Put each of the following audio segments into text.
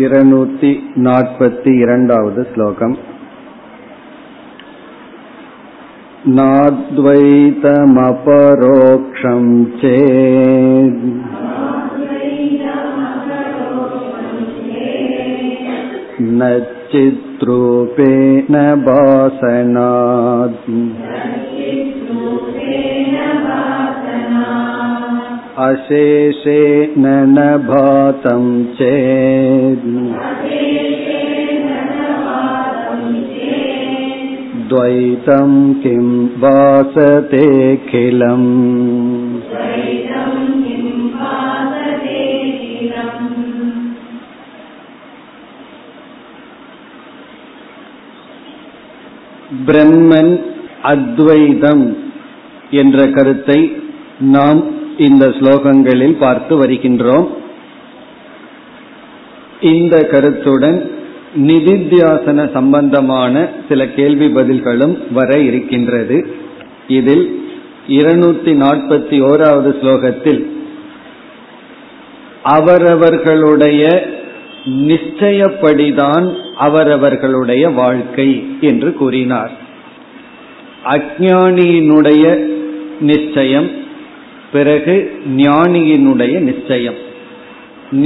242வது ஸ்லோகம். நாத்வைதமபரோக்ஷம் சேத் நச்சித்ரூபேன பாசனாத் அசேஷேன நபாதம் சேத் துவைதம் கிம் வாசதே கிலம். பிரம்மன் அத்வைதம் என்ற கருத்தை நாம் இந்த ஸ்லோகங்களில் பார்த்து வருகின்றோம். இந்த கருத்துடன் நிதித்தியாசன சம்பந்தமான சில கேள்வி பதில்களும் வர இருக்கின்றது. இதில் 241வது ஸ்லோகத்தில் அவரவர்களுடைய நிச்சயப்படிதான் அவரவர்களுடைய வாழ்க்கை என்று கூறினார். அஞ்ஞானியினுடைய நிச்சயம், பிறகு ஞானியினுடைய நிச்சயம்.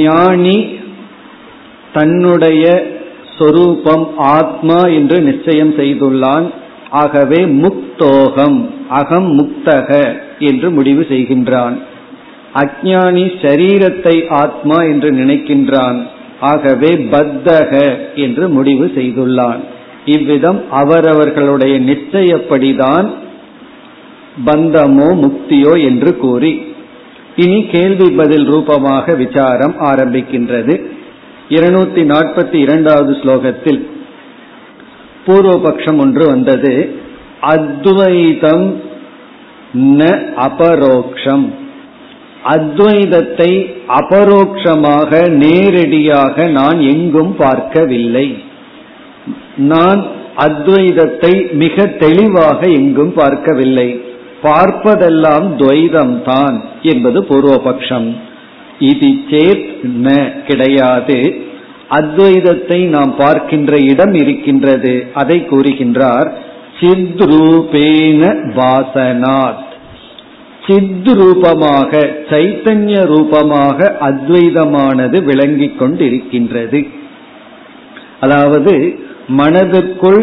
ஞானி தன்னுடைய சொரூபம் ஆத்மா என்று நிச்சயம் செய்துள்ளான். ஆகவே முக்தோகம், அகம் முக்தக என்று முடிவு செய்கின்றான். அஞ்ஞானி சரீரத்தை ஆத்மா என்று நினைக்கின்றான். ஆகவே பத்தக என்று முடிவு செய்துள்ளான். இவ்விதம் அவரவர்களுடைய நிச்சயப்படிதான் பந்தமோ முக்தியோ என்று கூறி இனி கேள்வி பதில் ரூபமாக விசாரம் ஆரம்பிக்கின்றது. 242வது ஸ்லோகத்தில் பூர்வபக்ஷம் ஒன்று வந்தது. அத்வைதம் ந அபரோக்ஷம், அத்வைதத்தை அபரோக்ஷமாக நேரடியாக நான் எங்கும் பார்க்கவில்லை. நான் அத்வைதத்தை மிக தெளிவாக எங்கும் பார்க்கவில்லை. பார்ப்பதெல்லாம் துவைதம் தான் என்பது பூர்வபக்ஷம். இது சேத் ந கிடையாது. அத்வைதத்தை நாம் பார்க்கின்ற இடம் இருக்கின்றது. அதை கூறுகின்றார். சித்ரூபேன வாசனாத், சித்ரூபமாக சைத்தன்ய ரூபமாக அத்வைதமானது விளங்கி கொண்டிருக்கின்றது. அதாவது மனதிற்குள்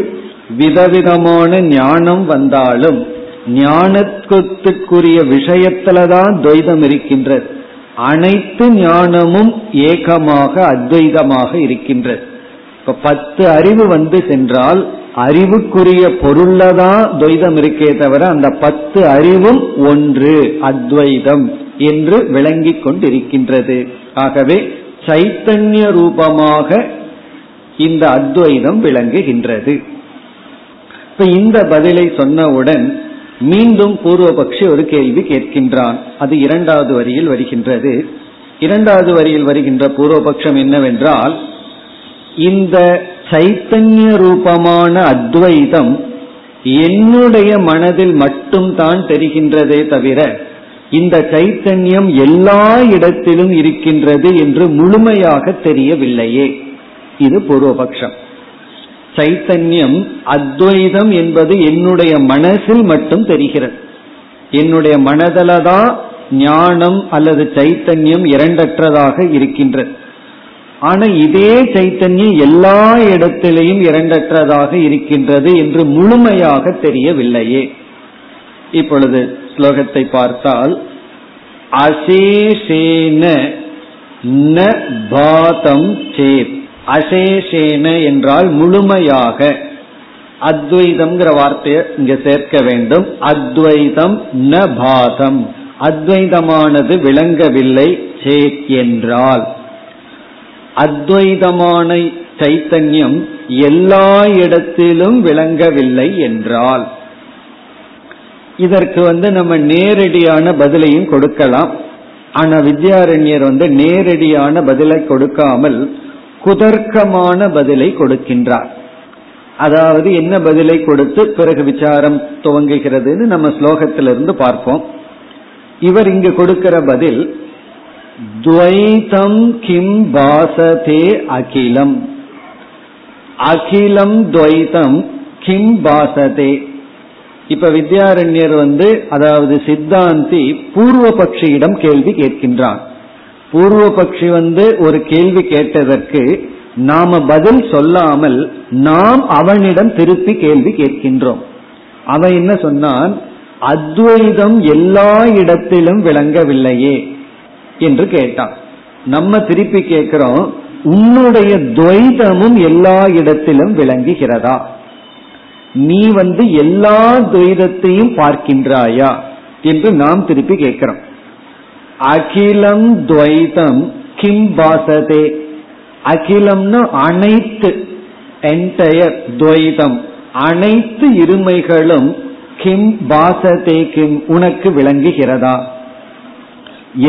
விதவிதமான ஞானம் வந்தாலும் ஞானத்துக்குரிய விஷயத்துலதான் துவைதம் இருக்கின்றது. அனைத்து ஞானமும் ஏகமாக அத்வைதமாக இருக்கின்றது. இப்ப 10 அறிவு வந்து சென்றால் அறிவுக்குரிய பொருள்லதான் துவைதம் இருக்கே தவிர அந்த 10 அறிவும் ஒன்று அத்வைதம் என்று விளங்கி கொண்டிருக்கின்றது. ஆகவே சைத்தன்ய ரூபமாக இந்த அத்வைதம் விளங்குகின்றது. இப்ப இந்த பதிலை சொன்னவுடன் மீண்டும் பூர்வபக்ஷி ஒரு கேள்வி கேட்கின்றான். அது 2வது வரியில் வருகின்றது. 2வது வரியில் வருகின்ற பூர்வபக்ஷம் என்னவென்றால், இந்த சைத்தன்ய ரூபமான அத்வைதம் என்னுடைய மனதில் மட்டும்தான் தெரிகின்றதே தவிர இந்த சைத்தன்யம் எல்லா இடத்திலும் இருக்கின்றது என்று முழுமையாக தெரியவில்லையே. இது பூர்வபக்ஷம். சைத்தன்யம் அத்வைதம் என்பது என்னுடைய மனசில் மட்டும் தெரிகிறது. என்னுடைய மனதலதான் ஞானம் அல்லது சைத்தன்யம் இரண்டற்றதாக இருக்கின்றது. ஆனா இதே சைத்தன்யம் எல்லா இடத்திலையும் இரண்டற்றதாக இருக்கின்றது என்று முழுமையாக தெரியவில்லையே. இப்பொழுது ஸ்லோகத்தை பார்த்தால், அசேஷேன ந பாதம் சேத். அசேஷேன என்றால் முழுமையாக. அத்வைதம் வார்த்தையை இங்க சேர்க்க வேண்டும். அத்வைதம் ந பாதம், அத்வைதமானது விளங்கவில்லை. சேத் என்றால் அத்வைதமான சைத்தன்யம் எல்லா இடத்திலும் விளங்கவில்லை என்றால், இதற்கு நம்ம நேரடியான பதிலையும் கொடுக்கலாம். ஆனா வித்யாரண்யர் நேரடியான பதிலை கொடுக்காமல் குதர்க்கமான பதிலை கொடுக்கின்றார். அதாவது என்ன பதிலை கொடுத்து பிறகு விசாரம் துவங்குகிறது. நம்ம ஸ்லோகத்திலிருந்து பார்ப்போம். இவர் இங்கு கொடுக்கிற பதில், துவைதம் கிம் பாசதே அகிலம், அகிலம் துவைதம் கிம் பாசதே. இப்ப வித்யாரண்யர் அதாவது சித்தாந்தி பூர்வபக்ஷியிடம் கேள்வி கேட்கின்றான். பூர்வபக்ஷி ஒரு கேள்வி கேட்டதற்கு நாம பதில் சொல்லாமல் நாம் அவனிடம் திருப்பி கேள்வி கேட்கின்றோம். அவன் என்ன சொன்னான், அத்வைதம் எல்லா இடத்திலும் விளங்கவில்லையே என்று கேட்டான். நம்ம திருப்பி கேட்கிறோம், உன்னுடைய துவைதமும் எல்லா இடத்திலும் விளங்குகிறதா? நீ எல்லா துவைதத்தையும் பார்க்கின்றாயா என்று நாம் திருப்பி கேட்கிறோம். அகிலம் துவைதம் கிம் பாசதே, அகிலம்னா அனைத்து, என்டையர் துவைதம் அனைத்து இருமைகளும் கிம் பாசதே கிம் உனக்கு விளங்குகிறதா?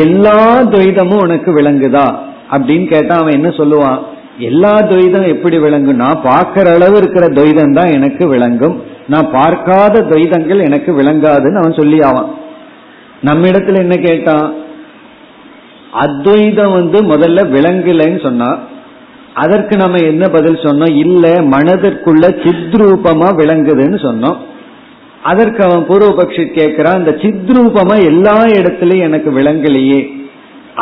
எல்லா துவைதமும் உனக்கு விளங்குதா அப்படின்னு கேட்டா அவன் என்ன சொல்லுவான், எல்லா துவைதம் எப்படி விளங்கும், நான் பார்க்கிற அளவு இருக்கிற துவைதம் தான் எனக்கு விளங்கும், நான் பார்க்காத துவைதங்கள் எனக்கு விளங்காதுன்னு அவன் சொல்லி ஆவான். நம்ம இடத்துல என்ன கேட்டான், அத்வைதம் முதல்ல விளங்கலைன்னு சொன்னா அதற்கு நம்ம என்ன பதில் சொன்னோம், இல்ல மனதிற்குள்ள சித்ரூபமா விளங்குதுன்னு சொன்னோம். அதற்கு அவன் பூர்வபக்ஷி கேட்கிறான், இந்த சித்ரூபமா எல்லா இடத்துலயும் எனக்கு விளங்கலையே.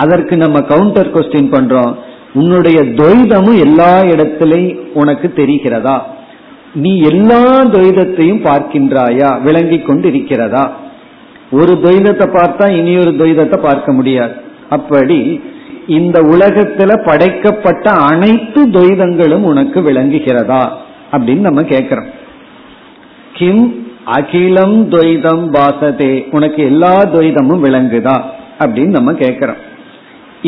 அதற்கு நம்ம கவுண்டர் கொஸ்டின் பண்றோம், உன்னுடைய துவைதமும் எல்லா இடத்திலையும் உனக்கு தெரிகிறதா? நீ எல்லா துவைதத்தையும் பார்க்கின்றாயா? விளங்கி கொண்டு இருக்கிறதா? ஒரு துவைதத்தை பார்த்தா இனி ஒரு துவைதத்தை பார்க்க முடியாது. அப்படி இந்த உலகத்துல படைக்கப்பட்ட அனைத்து துவைதங்களும் உனக்கு விளங்குகிறதா அப்படின்னு நம்ம கேட்கிறோம். கிம் அகிலம் துவைதம் பாசதே, உனக்கு எல்லா துவைதமும் விளங்குதா அப்படின்னு நம்ம கேட்கிறோம்.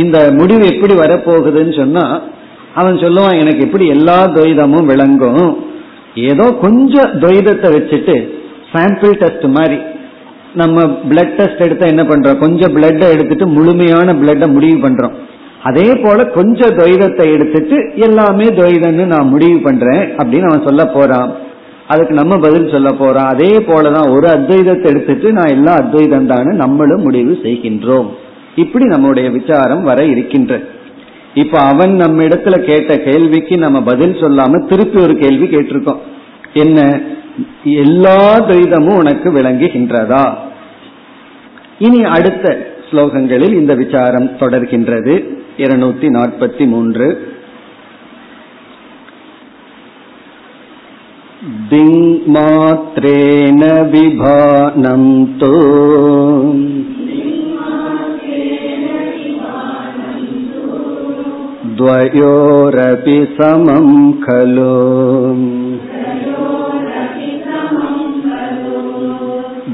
இந்த முடிவு எப்படி வரப்போகுதுன்னு சொன்னா அவன் சொல்லுவான், எனக்கு எப்படி எல்லா துவைதமும் விளங்கும், ஏதோ கொஞ்சம் துவைதத்தை வச்சுட்டு சாம்பிள் டெஸ்ட் மாதிரி, நம்ம பிளட் டெஸ்ட் எடுத்தா என்ன பண்றோம், கொஞ்சம் பிளட்டை எடுத்துட்டு முழுமையான பிளட்டை முடிவு பண்றோம். அதே போல கொஞ்சம் துவைதத்தை எடுத்துட்டு எல்லாமே துவைதம்னு நான் முடிவு பண்றேன் அப்படின்னு அவன் சொல்ல போறான். அதுக்கு நம்ம பதில் சொல்ல போறோம், அதே போலதான் ஒரு அத்வைதத்தை எடுத்துட்டு நான் எல்லா அத்வைதம் தானு நம்மளும் முடிவு செய்கின்றோம். இப்படி நம்முடைய விசாரம் வர இருக்கின்ற. இப்ப அவன் நம்ம இடத்துல கேட்ட கேள்விக்கு நம்ம பதில் சொல்லாம திருப்பி ஒரு கேள்வி கேட்டிருக்கோம், என்ன, எல்லா துவைதமும் உனக்கு விளங்குகின்றதா? இனி அடுத்த ஸ்லோகங்களில் இந்த விசாரம் தொடர்கின்றது. 243 திங்மாத்ரேன விபானம் தோ த்வயோரபி சமம் கலோ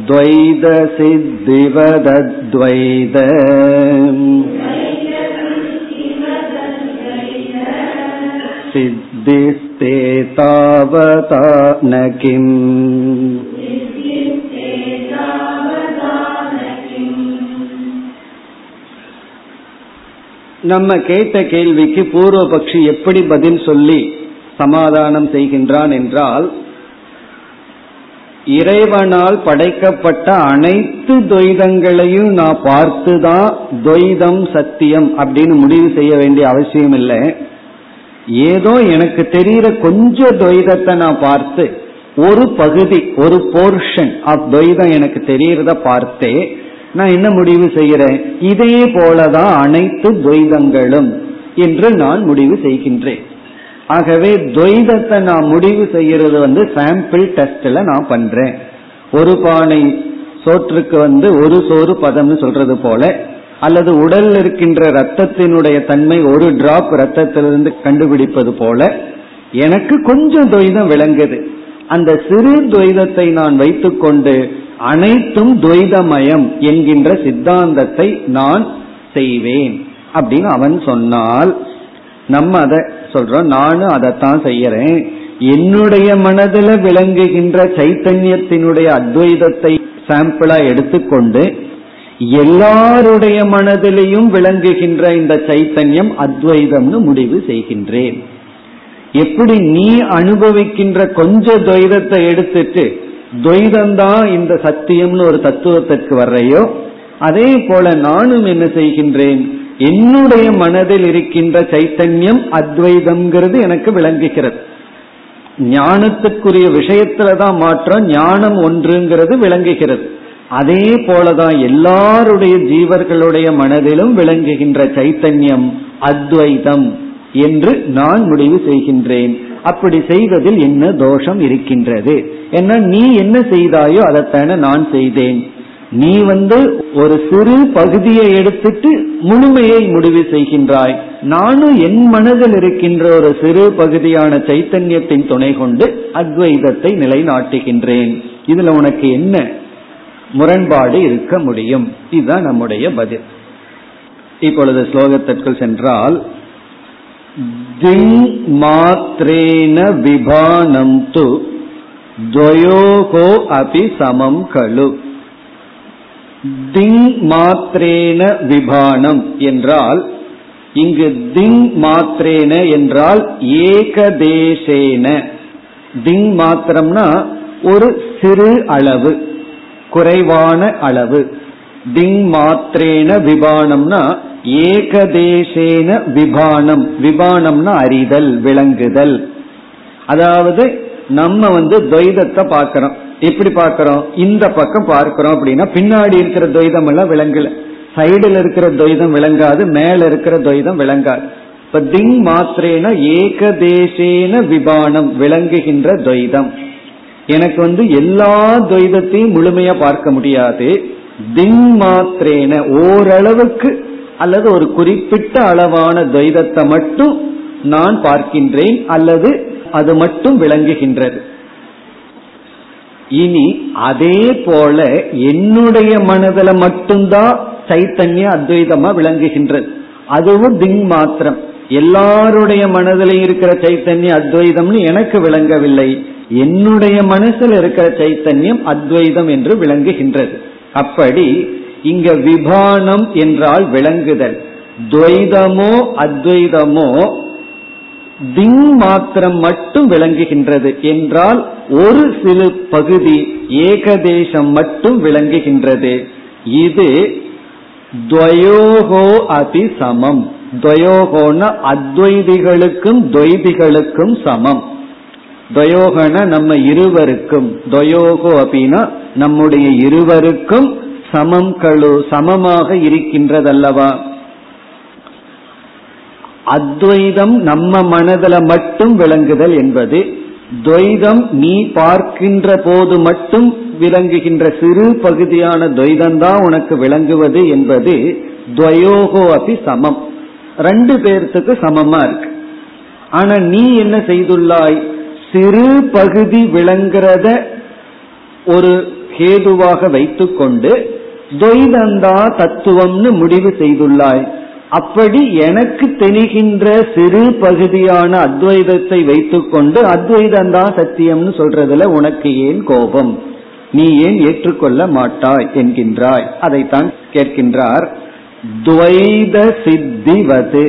த்வைத சித்திவதத்வைத சித்திஸ்தே தாவதா ந கிம். நம்ம கேட்ட கேள்விக்கு பூர்வபக்ஷி எப்படி பதில் சொல்லி சமாதானம் செய்கின்றான் என்றால், இறைவனால் படைக்கப்பட்ட அனைத்து துவைதங்களையும் நான் பார்த்துதான் துவைதம் சத்தியம் அப்படின்னு முடிவு செய்ய வேண்டிய அவசியம் இல்லை. ஏதோ எனக்கு தெரிகிற கொஞ்சம் துவைதத்தை நான் பார்த்து, ஒரு பகுதி, ஒரு போர்ஷன் ஆஃப் துவைதம் எனக்கு தெரிகிறத பார்த்தே நான் என்ன முடிவு செய்கிறேன், இதே போலதான் அனைத்து துவைதங்களும் என்று நான் முடிவு செய்கின்றேன். ஆகவே துவைதத்தை நான் முடிவு செய்யறது சாம்பிள் டெஸ்ட்ல நான் பண்றேன். ஒரு பானை சோற்றுக்கு ஒரு சோறு பதம்னு சொல்றது போல, அல்லது உடல் இருக்கின்ற இரத்தத்தினுடைய தன்மை ஒரு டிராப் இரத்தத்திலிருந்து கண்டுபிடிப்பது போல, எனக்கு கொஞ்சம் துவைதம் விளங்குது, அந்த சிறு துவைதத்தை நான் வைத்துக்கொண்டு அனைத்தும் துவைதமயம் என்கின்ற சித்தாந்தத்தை நான் செய்வேன் அப்படின்னு அவன் சொன்னால் நம்ம அதை சொல்றோம், நானும் அதைத்தான் செய்யறேன். என்னுடைய மனதில் விளங்குகின்ற சைத்தன்யத்தினுடைய அத்வைதத்தை சாம்பிளா எடுத்துக்கொண்டு எல்லாருடைய மனதிலையும் விளங்குகின்ற இந்த சைத்தன்யம் அத்வைதம்னு முடிவு செய்கின்றேன். எப்படி நீ அனுபவிக்கின்ற கொஞ்ச துவைதத்தை எடுத்துட்டு துவைதம்தான் இந்த சத்தியம்னு ஒரு தத்துவத்திற்கு வர்றையோ, அதே போல நானும் என்ன செய்கின்றேன், என்னுடைய மனதில் இருக்கின்ற சைத்தன்யம் அத்வைதம்ங்கிறது எனக்கு விளங்குகிறது. ஞானத்துக்குரிய விஷயத்துலதான் மாற்றம், ஞானம் ஒன்றுங்கிறது விளங்குகிறது. அதே போலதான் எல்லாருடைய ஜீவர்களுடைய மனதிலும் விளங்குகின்ற சைத்தன்யம் அத்வைதம் என்று நான் முடிவு செய்கின்றேன். அப்படி செய்வதில் என்ன தோஷம் இருக்கின்றது? ஏன்னா நீ என்ன செய்தாயோ அதைத்தான நான் செய்தேன். நீ ஒரு சிறு பகுதியை எடுத்துட்டு முழுமையை முடிவு செய்கின்றாய். நானும் என் மனதில் இருக்கின்ற ஒரு சிறு பகுதியான சைத்தன்யத்தின் துணை கொண்டு அத்வைதத்தை நிலைநாட்டுகின்றேன். இதுல உனக்கு என்ன முரண்பாடு இருக்க முடியும்? இதுதான் நம்முடைய பதில். இப்பொழுது ஸ்லோகத்திற்குள் சென்றால், திங் மாத்ரேன விபானம் து த்வயோகோ அபி சமம் கலு. திங் மாத்ரேன விபானம் என்றால், இங்கு திங் மாத்ரேன என்றால் ஏகதேசேன. திங் மாத்திரம்னா ஒரு சிறு அளவு, குறைவான அளவு. திங் மாத்ரேன விபானம்னா ஏகதேசேன விபானம். விபானம்னா அறிதல், விளங்குதல். அதாவது நம்ம துவைதத்தை பார்க்கிறோம். எப்படி பார்க்கிறோம்? இந்த பக்கம் பார்க்கிறோம் அப்படின்னா பின்னாடி இருக்கிற துவைதம் எல்லாம் விளங்கல, சைடுல இருக்கிற துவைதம் விளங்காது, மேல இருக்கிற துவைதம் விளங்காது. இப்ப திங் மாத்திரேன ஏகதேசேன விபானம், விளங்குகின்ற துவைதம். எனக்கு எல்லா துவைதத்தையும் முழுமையா பார்க்க முடியாது. திங் மாத்திரேன ஓரளவுக்கு அல்லது ஒரு குறிப்பிட்ட அளவான துவைதத்தை மட்டும் நான் பார்க்கின்றேன், அல்லது அது மட்டும் விளங்குகின்றது. இனி அதே போல என்னுடைய மனதில் மட்டும்தான் சைத்தன்யம் அத்வைதமா விளங்குகின்றது, அதுவும் திங் மாத்திரம். எல்லாருடைய மனதில இருக்கிற சைத்தன்யம் அத்வைதம்னு எனக்கு விளங்கவில்லை, என்னுடைய மனசில் இருக்கிற சைத்தன்யம் அத்வைதம் என்று விளங்குகின்றது. அப்படி இங்க விபானம் என்றால் விளங்குதல். துவைதமோ அத்வைதமோ திங் மாத்திரம் மட்டும் விளங்குகின்றது என்றால் ஒரு சிறு பகுதி ஏகதேசம் மட்டும் விளங்குகின்றது. இது துவயோகோ அபி சமம். துவயோகோன அத்வைதிகளுக்கும் துவைதிகளுக்கும் சமம். துவயோகன நம்ம இருவருக்கும், துவயோகோ அபினா நம்முடைய இருவருக்கும் சமம் கழு, சமமாக இருக்கின்றதல்லவா. அத்வைதம் நம்ம மனதில் மட்டும் விளங்குதல் என்பது, துவைதம் நீ பார்க்கின்ற போது மட்டும் விளங்குகின்ற சிறு பகுதியான துவைதம்தான் உனக்கு விளங்குவது என்பது துவயோகோ அபி சமம். ரெண்டு பேர்த்துக்கு சமமா இருக்கு. ஆனா நீ என்ன செய்துள்ளாய்? சிறு பகுதி விளங்குறத ஒரு ஹேதுவாக வைத்துக்கொண்டு துவைதந்தா தத்துவம்னு முடிவு செய்துள்ளாய். அப்படி எனக்கு தெரிகின்ற சிறு பகுதியான அத்வைதத்தை வைத்துக்கொண்டு அத்வைதந்தா சத்தியம்னு சொல்றதுல உனக்கு ஏன் கோபம்? நீ ஏன் ஏற்றுக்கொள்ள மாட்டாய் என்கின்றாய். அதைத்தான் கேட்கின்றார். துவைத சித்திவது,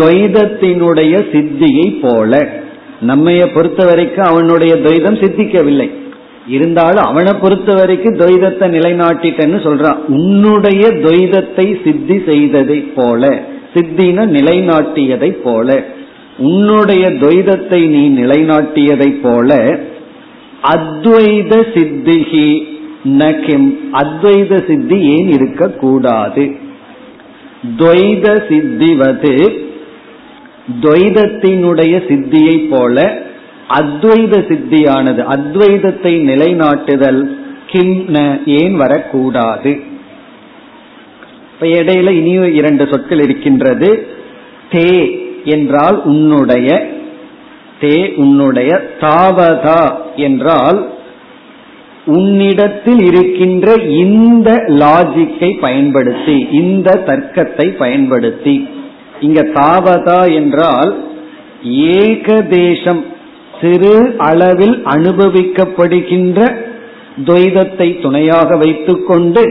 துவைதத்தினுடைய சித்தியை போல. நம்மைய பொறுத்த வரைக்கும் அவனுடைய துவைதம் சித்திக்கவில்லை, இருந்தாலும் அவனை பொறுத்த வரைக்கும் துவைதத்தை நிலைநாட்டிட்டன்னு சொல்றான். உன்னுடைய துவைதத்தை சித்தி செய்ததை போல, சித்தின நிலைநாட்டியதை போல, உன்னுடைய துவைதத்தை நீ நிலைநாட்டியதை போல அத்வைத சித்திகி நகிம், அத்வைத சித்தி ஏன் இருக்க கூடாது? துவைத சித்திவது துவைதத்தினுடைய சித்தியை போல அத்வைத சித்தியானது, அத்வைதத்தை நிலைநாட்டுதல் கிம் ஏன் வரக்கூடாது? இடையில இனியும் இரண்டு சொற்கள் இருக்கின்றது. தே என்றால் உன்னுடைய, தே உன்னுடைய, தாவதா என்றால் உன்னிடத்தில் இருக்கின்ற இந்த லாஜிக்கை பயன்படுத்தி, இந்த தர்க்கத்தை பயன்படுத்தி. இங்க தாவதா என்றால் ஏகதேசம், சிறு அளவில் அனுபவிக்கப்படுகின்ற துவைதத்தை துணையாக வைத்துக்கொண்டு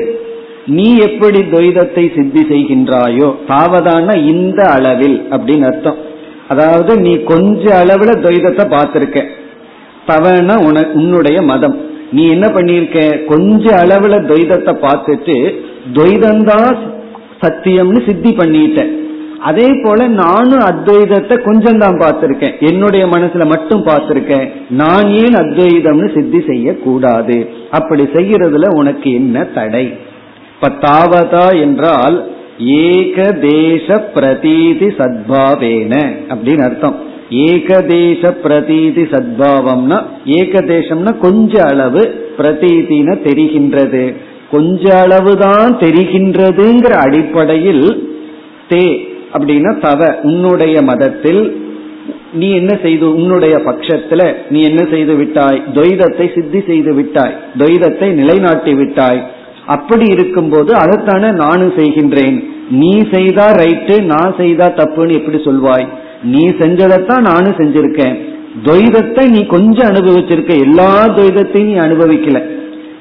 நீ எப்படி துவைதத்தை சித்தி செய்கின்றாயோ, தாவதான இந்த அளவில் அப்படின்னு அர்த்தம். அதாவது நீ கொஞ்ச அளவுல துவைதத்தை பார்த்திருக்க, தவன உன்னுடைய மதம். நீ என்ன பண்ணிருக்க? கொஞ்ச அளவுல துவைதத்தை பார்த்துட்டு துவைதந்தா சத்தியம்னு சித்தி பண்ணிட்ட. அதே போல நானும் அத்வைதத்தை கொஞ்சம் தான் பார்த்திருக்கேன், என்னுடைய மனசுல மட்டும் பார்த்திருக்கேன். நான் ஏன் அத்வைதம்னு சித்தி செய்ய கூடாது? அப்படி செய்யறதுல உனக்கு என்ன தடை? பத்தாவதா என்றால் ஏக தேச பிரதீதி சத்பாவேன அப்படின்னு அர்த்தம். ஏகதேச பிரதீதி சத்பாவம்னா, ஏகதேசம்னா கொஞ்ச அளவு, பிரதீதினா தெரிகின்றது, கொஞ்ச அளவுதான் தெரிகின்றதுங்கிற அடிப்படையில் தே அப்படின்னா தவ உன்னுடைய மதத்தில் நீ என்ன செய்து, உன்னுடைய பட்சத்துல நீ என்ன செய்து விட்டாய்? துவைதத்தை சித்தி செய்து விட்டாய், துவைதத்தை நிலைநாட்டி விட்டாய். அப்படி இருக்கும்போது அதைத்தான நானும் செய்கின்றேன், நீ செய்தா ரைட்டு நான் செய்தா தப்புன்னு எப்படி சொல்வாய்? நீ செஞ்சதைத்தான் நானும் செஞ்சிருக்கேன். துவைதத்தை நீ கொஞ்சம் அனுபவிச்சிருக்க, எல்லா துவைதத்தையும் நீ அனுபவிக்கல.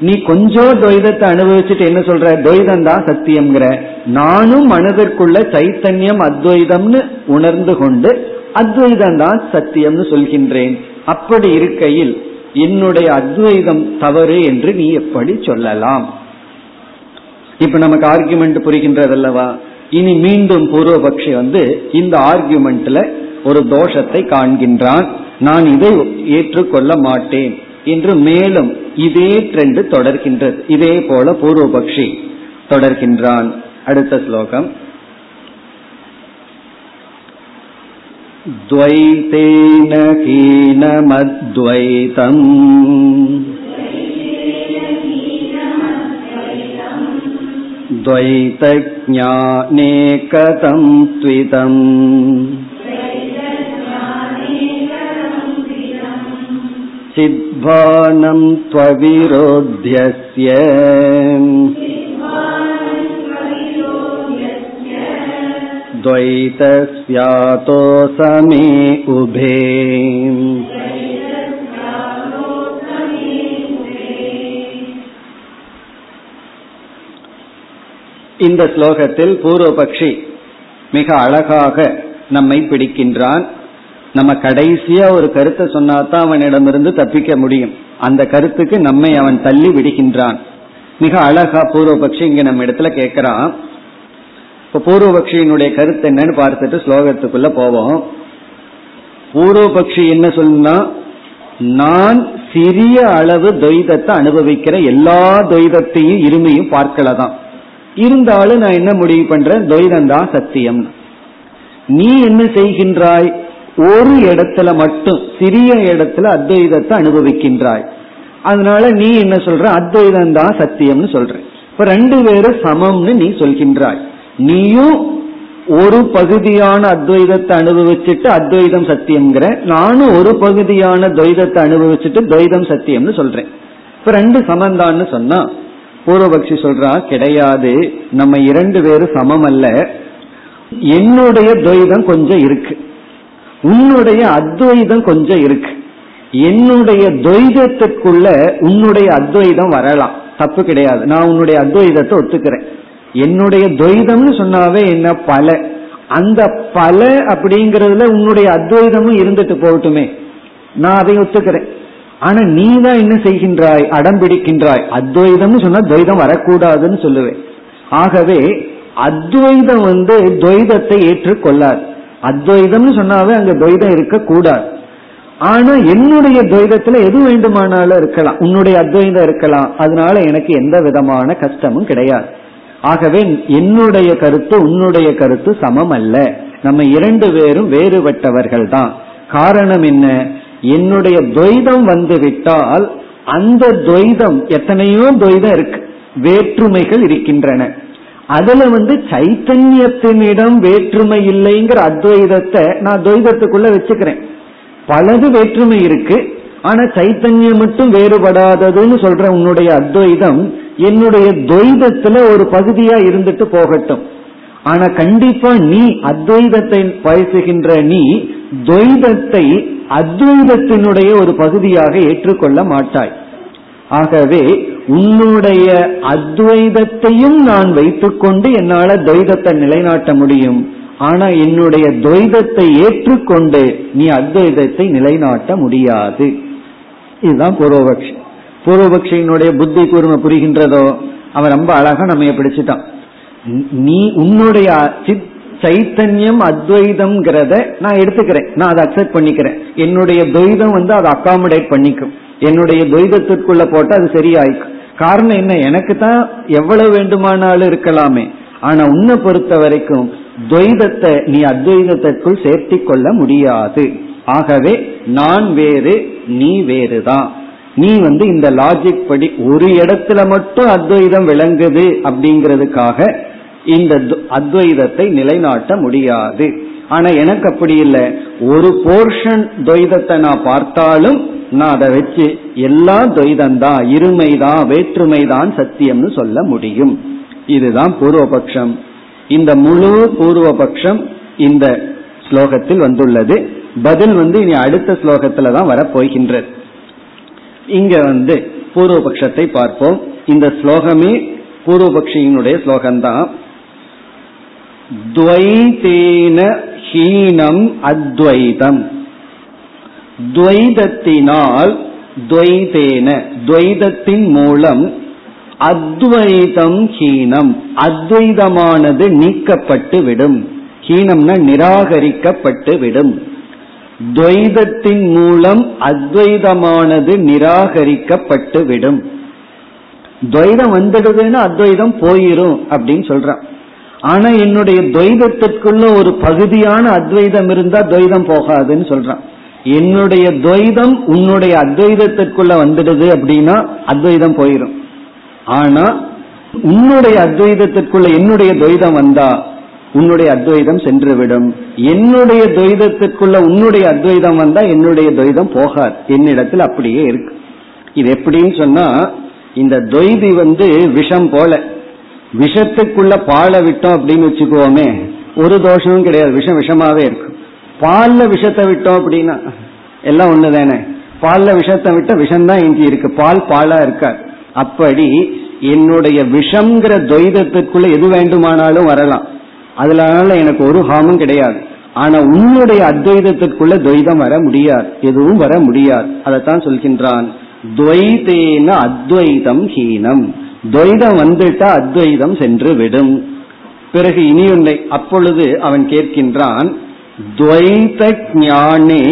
நீ கொஞ்சம் துவைதத்தை அனுபவிச்சுட்டு என்ன சொல்ற? துவைதம் தான் சத்தியம்ங்கிற. நானும் மனதிற்குள்ள சைத்தன்யம் அத்வைதம்னு உணர்ந்து கொண்டு அத்வைதம் தான் சத்தியம்னு சொல்கின்றேன். அப்படி இருக்கையில் என்னுடைய அத்வைதம் தவறு என்று நீ எப்படி சொல்லலாம்? இப்ப நமக்கு ஆர்குமெண்ட் புரிகின்றதல்லவா? இனி மீண்டும் பூர்வபக்ஷி வந்து இந்த ஆர்குமெண்ட்ல ஒரு தோஷத்தை காண்கின்றான். நான் இதை ஏற்றுக்கொள்ள மாட்டேன் என்று மேலும் இதே ட்ரெண்ட் தொடர்கின்றது. இதே போல பூர்வபக்ஷி தொடர்கின்றான். அடுத்த ஸ்லோகம் த்வைதேன ஹீனமத்வைதம் துவைத ஞானே கதம் த்விதம் சித்பானம் த்வவிரோத்யஸ்ய துவைதஸ்யாதோ சமே உபே. இந்த ஸ்லோகத்தில் பூர்வபக்ஷி மிக அழகாக நம்மை பிடிக்கின்றான். நம்ம கடைசியா ஒரு கருத்தை சொன்னாதான் அவனிடமிருந்து தப்பிக்க முடியும். அந்த கருத்துக்கு நம்மை அவன் தள்ளி விடுகின்றான். மிக அழகா பூர்வபக்ஷி இங்க நம்ம இடத்துல கேட்கிறான். இப்ப பூர்வபக்ஷியினுடைய கருத்து என்னன்னு பார்த்துட்டு ஸ்லோகத்துக்குள்ள போவோம். பூர்வபக்ஷி என்ன சொல்லுன்னா, நான் சிறிய அளவு துவைதத்தை அனுபவிக்கிற, எல்லா துவைதத்தையும் இருமையும் பார்க்கலதான், இருந்தாலும் நான் என்ன முடிவு பண்றேன்? துவைதந்தான் சத்தியம். நீ என்ன செய்கின்றாய்? ஒரு இடத்துல மட்டும், சிறிய இடத்துல அத்வைதத்தை அனுபவிக்கின்றாய். அதனால நீ என்ன சொல்ற? அத்வைதந்தான் சத்தியம்னு சொல்ற. இப்ப ரெண்டு பேரும் சமம்னு நீ சொல்கின்றாய். நீயும் ஒரு பகுதியான அத்வைதத்தை அனுபவிச்சுட்டு அத்வைதம் சத்தியம்ங்கிற, நானும் ஒரு பகுதியான துவைதத்தை அனுபவிச்சுட்டு துவைதம் சத்தியம்னு சொல்றேன். இப்ப ரெண்டு சமந்தான்னு சொன்னா பூர்வபக்ஷி சொல்றா, கிடையாது, நம்ம இரண்டு பேரும் சமம் அல்ல. என்னுடைய துவைதம் கொஞ்சம் இருக்கு, உன்னுடைய அத்வைதம் கொஞ்சம் இருக்கு. என்னுடைய துவைதத்துக்குள்ள உன்னுடைய அத்வைதம் வரலாம், தப்பு கிடையாது. நான் உன்னுடைய அத்வைதத்தை ஒத்துக்கிறேன். என்னுடைய துவைதம்னு சொன்னாவே என்ன பல, அந்த பல அப்படிங்கறதுல உன்னுடைய அத்வைதமும் இருந்துட்டு போகட்டுமே, நான் அதை ஒத்துக்கிறேன். ஆனா நீ தான் என்ன செய்கின்றாய்? அடம்பிடிக்கின்றாய். அத்வைதம்னு சொன்னா துவைதம் வரக்கூடாதுன்னு சொல்லுவேன். ஆகவே அத்வைதம் வந்து துவைதத்தை ஏற்றுக்கொள்ளாது. அத்வைதம்னு சொன்னாவே அங்க துவைதம் இருக்க கூடாது. ஆனா என்னுடைய துவைதத்துல எது வேண்டுமானாலும் இருக்கலாம், உன்னுடைய அத்வைதம் இருக்கலாம். அதனால எனக்கு எந்த விதமான கஷ்டமும் கிடையாது. ஆகவே என்னுடைய கருத்து உன்னுடைய கருத்து சமம் அல்ல, நம்ம இரண்டு பேரும் வேறுபட்டவர்கள் தான். காரணம் என்ன? என்னுடைய துவைதம் வந்துவிட்டால் அந்த துவைதம், எத்தனையோ துவைதம் இருக்கு, வேற்றுமைகள் இருக்கின்றன. அதுல வந்து சைத்தன்யத்தினிடம் வேற்றுமை இல்லைங்கிற அத்வைதத்தை நான் துவைதத்துக்குள்ள வச்சுக்கிறேன். பலது வேற்றுமை இருக்கு, ஆனா சைத்தன்யம் மட்டும் வேறுபடாததுன்னு சொல்ற உன்னுடைய அத்வைதம் என்னுடைய துவைதத்துல ஒரு பகுதியா இருந்துட்டு போகட்டும். ஆனா கண்டிப்பா நீ அத்வைதத்தை பேசுகின்ற நீ துவைதத்தை அத்வைதத்தினுடைய ஒரு பகுதியாக ஏற்றுக்கொள்ள மாட்டாய். ஆகவே உன்னுடைய அத்வைதத்தையும் நான் வைத்துக்கொண்டு என்னால துவைதத்தை நிலைநாட்ட முடியும், ஆனா என்னுடைய துவைதத்தை ஏற்றுக்கொண்டு நீ அத்வைதத்தை நிலைநாட்ட முடியாது. இதுதான் பூர்வபக்ஷி. பூர்வபக்ஷியினுடைய புத்தி கூர்மை புரிகின்றதோ? அவன் ரொம்ப அழகா நம்ம பிடிச்சிட்டான். நீ உன்னுடைய சைத்தன்யம் அத்வைதம் நான் எடுத்துக்கிறேன், நான் அதை அக்செப்ட் பண்ணிக்கிறேன். என்னுடைய துவைதம் வந்து அதை அகாமடேட் பண்ணிக்கும், என்னுடைய துவைதத்திற்குள்ள போட்டு அது சரியாயிக்கும். காரணம் என்ன, எனக்கு தான் எவ்வளவு வேண்டுமானாலும் இருக்கலாமே, ஆனா உன்னை பொறுத்த வரைக்கும் துவைதத்தை நீ அத்வைதத்திற்குள் சேர்த்தி கொள்ள முடியாது. ஆகவே நான் வேறு நீ வேறுதான். நீ வந்து இந்த லாஜிக் படி ஒரு இடத்துல மட்டும் அத்வைதம் விளங்குது அப்படிங்கிறதுக்காக இந்த அத்வைதத்தை நிலைநாட்ட முடியாது. ஆனா எனக்கு அப்படி இல்லை, ஒரு போர்ஷன் துவைதத்தை நான் பார்த்தாலும் நான் அதை வச்சு எல்லா துவைதம்தான், இருமைதான், வேற்றுமைதான் சத்தியம்னு சொல்ல முடியும். இதுதான் பூர்வபக்ஷம். இந்த முழு பூர்வபக்ஷம் இந்த ஸ்லோகத்தில் வந்துள்ளது. பதில் வந்து இனி அடுத்த ஸ்லோகத்துல தான் வரப்போகின்றது. இங்க வந்து பூர்வபக்ஷத்தை பார்ப்போம். இந்த ஸ்லோகமே பூர்வபக்ஷியினுடைய ஸ்லோகம்தான். துவைதேன ஹீனம் அத்வைதம், துவைதத்தினால், துவைதேன துவைதத்தின் மூலம் அத்வைதம் ஹீனம், அத்வைதமானது நீக்கப்பட்டு விடும். ஹீனம்னா நிராகரிக்கப்பட்டு விடும். துவைதத்தின் மூலம் அத்வைதமானது நிராகரிக்கப்பட்டு விடும். துவைதம் வந்துடுதுன்னா அத்வைதம் போயிரும் அப்படின்னு சொல்றான். ஆனா என்னுடைய துவைதத்திற்குள்ள ஒரு பகுதியான அத்வைதம் இருந்தா துவைதம் போகாதுன்னு சொல்றான். என்னுடைய துவைதம் உன்னுடைய அத்வைதத்திற்குள்ள வந்துடுது அப்படின்னா அத்வைதம் போயிரும். ஆனா உன்னுடைய அத்வைதத்திற்குள்ள என்னுடைய துவைதம் வந்தா உன்னுடைய அத்வைதம் சென்றுவிடும். என்னுடைய துவைதத்திற்குள்ள உன்னுடைய அத்வைதம் வந்தா என்னுடைய துவைதம் போகாது, என்னிடத்தில் அப்படியே இருக்கு. இது எப்படின்னு சொன்னா, இந்த துவைதி வந்து விஷம் போல, விஷத்துக்குள்ள பாலை விட்டோம் அப்படின்னு வச்சுக்கோமே, ஒரு தோஷமும் கிடையாது, விஷம் விஷமாவே இருக்கும். பால்ல விஷத்தை விட்டோம் அப்படின்னா எல்லாம் ஒண்ணு தானே, பால்ல விஷத்தை விட்ட விஷம்தான் இஞ்சி இருக்கு, பால் பாலா இருக்காது. அப்படி என்னுடைய விஷம்ங்கிற துவைதத்திற்குள்ள எது வேண்டுமானாலும் வரலாம், அதனால எனக்கு ஒரு ஹாமம் கிடையாது. ஆனா உன்னுடைய அத்வைதத்திற்குள்ள துவைதம் வர முடியாது, எதுவும் வர முடியாது. அதைத்தான் சொல்கின்றான், துவைதேன அத்வைதம் ஹீனம், துவைதம் வந்துட்டா அத்வைதம் சென்று விடும். பிறகு இனி ஒன்றை, அப்பொழுது அவன் கேட்கின்றான், துவைத ஞானே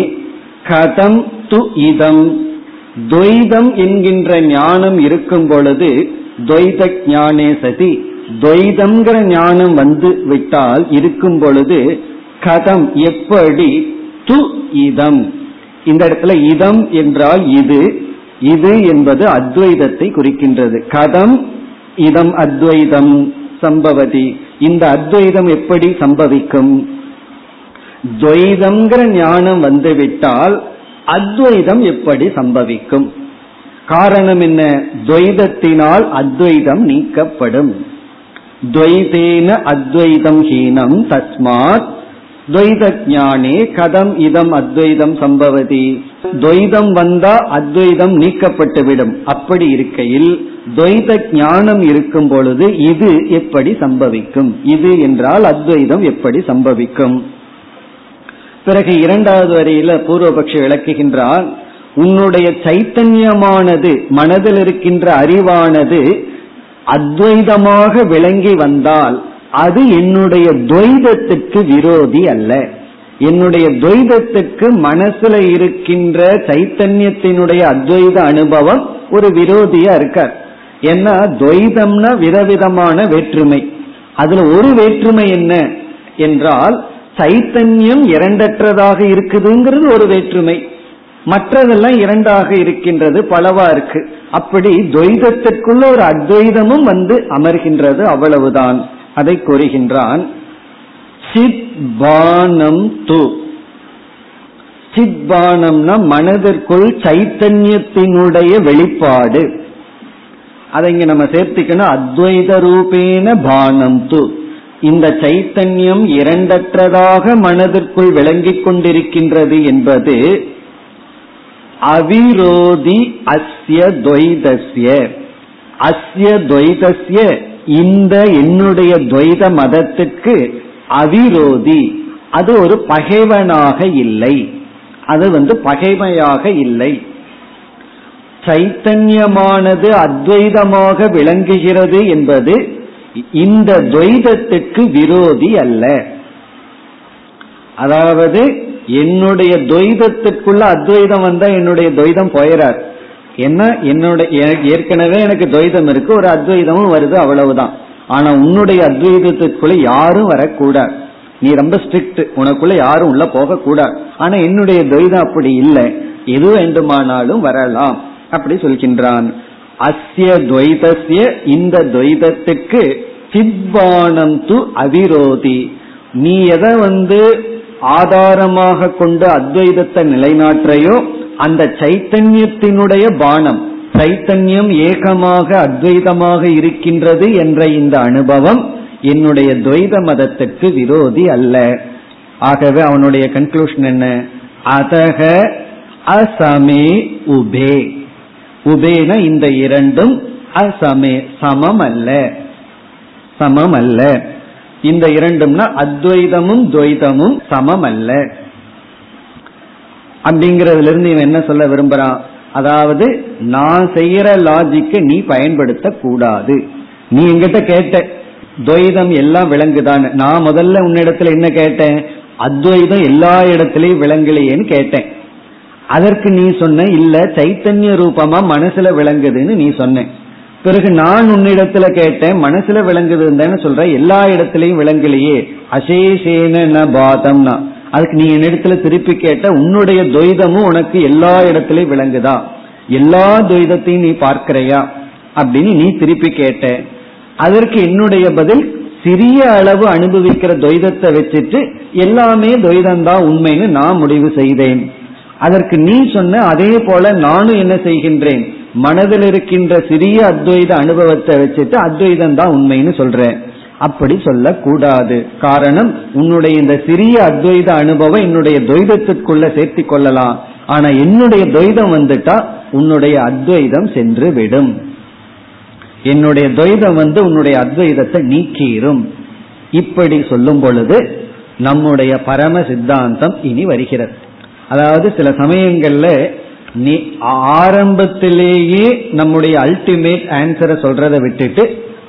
கதம் து இதம், துவைதம் என்கின்ற ஞானம் இருக்கும் பொழுது, துவைத ஞானே சதி, துவைதம்ங்கிற ஞானம் வந்து விட்டால், இருக்கும் பொழுது, கதம் எப்படி, து இதம், இந்த இடத்துல இதம் என்றால் இது, இது என்பது அத்வைதத்தை குறிக்கின்றது. கதம் இதம் அத்வைதம் சம்பவதி, இந்த அத்வைதம் எப்படி சம்பவிக்கும், துவைதம்ங்கிற ஞானம் வந்துவிட்டால் அத்வைதம் எப்படி சம்பவிக்கும். காரணம் என்ன, துவைதத்தினால் அத்வைதம் நீக்கப்படும். துவைதேன அத்வைதம் ஹீனம் தஸ்மாத் துவைத ஞானே கதம் இதம் அத்வைதம் சம்பவதி, துவைதம் வந்தா அத்வைதம் நீக்கப்பட்டுவிடும். அப்படி இருக்கையில் துவைத ஞானம் இருக்கும் பொழுது இது எப்படி சம்பவிக்கும், இது என்றால் அத்வைதம் எப்படி சம்பவிக்கும். பிறகு இரண்டாவது வரையில பூர்வபக்ஷி விளக்குகின்றார், உன்னுடைய சைத்தன்யமானது, மனதில் இருக்கின்ற அறிவானது அத்வைதமாக விளங்கி வந்தால் அது என்னுடைய துவைதத்துக்கு விரோதி அல்ல. என்னுடைய துவைதத்துக்கு மனசுல இருக்கின்ற சைத்தன்யத்தினுடைய அத்வைத அனுபவம் ஒரு விரோதியா இருக்கார். ஏன்னா துவைதம்னா விதவிதமான வேற்றுமை, அதுல ஒரு வேற்றுமை என்ன என்றால் சைத்தன்யம் இரண்டற்றதாக இருக்குதுங்கிறது ஒரு வேற்றுமை, மற்றதெல்லாம் இரண்டாக இருக்கின்றது, பலவா இருக்கு. அப்படி துவைதத்திற்குள்ள ஒரு அத்வைதமும் வந்து அமர்கின்றது, அவ்வளவுதான். அதை கூறுகின்றான், சித்பானம் து, சித்பானம்னா மனதிற்குள் சைத்தன்யத்தினுடைய வெளிப்பாடு, அதை இங்க நம்ம சேர்த்துக்கணும், அத்வைத ரூபேன பானம் து, இந்த சைத்தன்யம் இரண்டற்றதாக மனதிற்குள் விளங்கிக் கொண்டிருக்கின்றது என்பது அவிரோதி அஸ்ய துவைதஸ்ய, அஸ்ய துவைதஸ்ய இந்த என்னுடைய துவைத மதத்திற்கு அவிரோதி, அது ஒரு பகைவனாக இல்லை, அது வந்து பகைமையாக இல்லை. சைத்தன்யமானது அத்வைதமாக விளங்குகிறது என்பது இந்த துவைதத்துக்கு விரோதி அல்ல. அதாவது என்னுடைய துவைதத்துக்குள்ள அத்வைதம் வந்தா என்னுடைய துவைதம் போயிடாது. என்ன என்னுடைய ஏற்கனவே எனக்கு துவைதம் இருக்கு, ஒரு அத்வைதமும் வருது, அவ்வளவுதான். ஆனா உன்னுடைய அத்வைதத்துக்குள்ள யாரும் வரக்கூடாது, நீ ரொம்ப ஸ்ட்ரிக்ட், உனக்குள்ள யாரும் உள்ள போக கூடாது. ஆனா என்னுடைய துவைதம் அப்படி இல்லை, எது வேண்டுமானாலும் வரலாம் அப்படி சொல்கின்றான். அஸ்ய துவைதஸ்ய, இந்த துவைதத்துக்கு சித்வானம் து அவிரோதி, நீ எதை ஆதாரமாக கொண்டு அத்வைதத்தை நிலைநாட்டையோ அந்த சைத்தன்யத்தினுடைய பானம், சைத்தன்யம் ஏகமாக அத்வைதமாக இருக்கின்றது என்ற இந்த அனுபவம் என்னுடைய துவைத மதத்துக்கு விரோதி அல்ல. ஆகவே அவனுடைய கன்க்ளூஷன் என்ன? அதக அசமே உபே, உபேன இந்த இரண்டும் அசமே சமம் அல்ல, சமம் அல்ல. இந்த இரண்டும்னா அத்வைதமும் துவைதமும் சமம் அல்ல அப்படிங்கறதுல இருந்து இவன் என்ன சொல்ல விரும்புறான்? அதாவது நான் செய்யற லாஜிக்க நீ பயன்படுத்த கூடாது. நீ என்கிட்ட கேட்ட துவைதம் எல்லாம் விளங்குதான், நான் முதல்ல உன்னிடத்துல என்ன கேட்டேன்? அத்வைதம் எல்லா இடத்துலயும் விளங்கலையேன்னு கேட்டேன். அதற்கு நீ சொன்ன இல்ல சைத்தன்ய ரூபமா மனசுல விளங்குதுன்னு நீ சொன்ன. பிறகு நான் உன்னிடத்துல கேட்டேன், மனசுல விளங்குதுன்னு சொல்ற, எல்லா இடத்துலயும் விளங்கலையே அசேஷேன பாதம்னா. அதுக்கு நீ என்னிடத்துல திருப்பி கேட்ட உன்னுடைய துவைதமும் உனக்கு எல்லா இடத்துலயும் விளங்குதா, எல்லா துவைதத்தையும் நீ பார்க்கிறையா அப்படின்னு நீ திருப்பி கேட்ட. அதற்கு என்னுடைய பதில் சிறிய அளவு அனுபவிக்கிற துவைதத்தை வச்சுட்டு எல்லாமே துவைதம்தான் உண்மைன்னு நான் முடிவு செய்தேன். அதற்கு நீ சொன்ன அதே போல நானும் என்ன செய்கின்றேன், மனதில் இருக்கின்ற சிறிய அத்வைத அனுபவத்தை வச்சுட்டு அத்வைதம் தான் உண்மைன்னு சொல்றேன். அப்படி சொல்ல கூடாது. காரணம், உன்னுடைய இந்த சிறிய அத்வைத அனுபவம் என்னுடைய துவைதத்திற்குள்ள சேர்த்தி கொள்ளலாம். ஆனா என்னுடைய துவைதம் வந்துட்டா உன்னுடைய அத்வைதம் சென்று விடும், என்னுடைய துவைதம் உன்னுடைய அத்வைதத்தை நீக்கீரும். இப்படி சொல்லும் பொழுது நம்முடைய பரம சித்தாந்தம் இனி வருகிறது. அதாவது சில சமயங்கள்ல நீ ஆரம்பத்திலேயே நம்முடைய அல்டிமேட் ஆன்சரை சொல்றதை விட்டுட்டு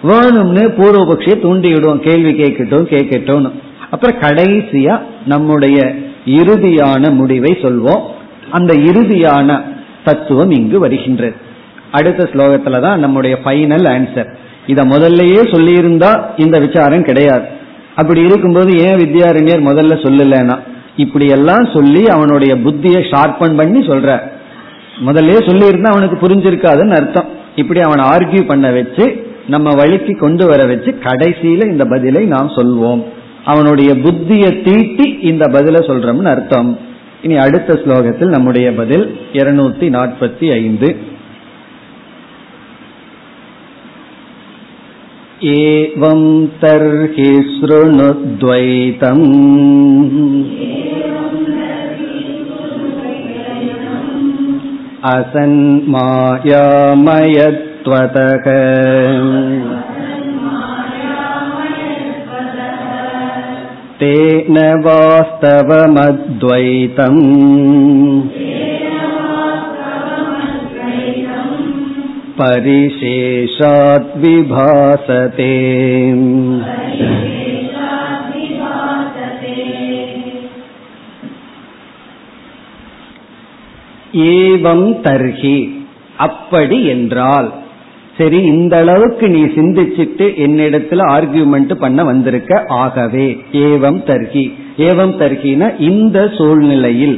வேணும்னு பூர்வபக்ஷியை தூண்டிவிடுவோம், கேள்வி கேட்கட்டும். அப்புறம் கடைசியா நம்முடைய இறுதியான முடிவை சொல்வோம். அந்த இறுதியான தத்துவம் இங்கு வருகின்றது. அடுத்த ஸ்லோகத்துல தான் நம்முடைய ஃபைனல் ஆன்சர். இத முதல்லயே சொல்லியிருந்தா இந்த விசாரம் கிடையாது. அப்படி இருக்கும்போது ஏன் வித்யாரண்யர் முதல்ல சொல்லலன்னா, இப்படி எல்லாம் சொல்லி அவனுடைய புத்தியை ஷார்பன் பண்ணி சொல்ற. முதல்லயே சொல்லி இருந்தா அவனுக்கு புரிஞ்சிருக்காதுன்னு அர்த்தம். இப்படி அவன் ஆர்கியூ பண்ண வச்சு நம்ம வழிக்கு கொண்டு வர வச்சு கடைசியில இந்த பதிலை நாம் சொல்வோம். அவனுடைய புத்தியை தீட்டி இந்த பதிலை சொல்றோம்னு அர்த்தம். இனி அடுத்த ஸ்லோகத்தில் நம்முடைய பதில் 245. ஏவம் தர்ஹி ஸ்ருணுத்வைதம் அசன்மாயாமயத்வதக தேன வாஸ்தவமத்வைதம் பரிசேஷாத் விபாசதே. ஏவம் தர்ஹி, அப்படி என்றால். சரி, இந்த அளவுக்கு நீ சிந்திச்சுட்டு என்னிடத்துல ஆர்கியூமெண்ட் பண்ண வந்திருக்க. ஆகவே ஏவம் தர்ஹி, ஏவம் தர்ஹினா இந்த சூழ்நிலையில்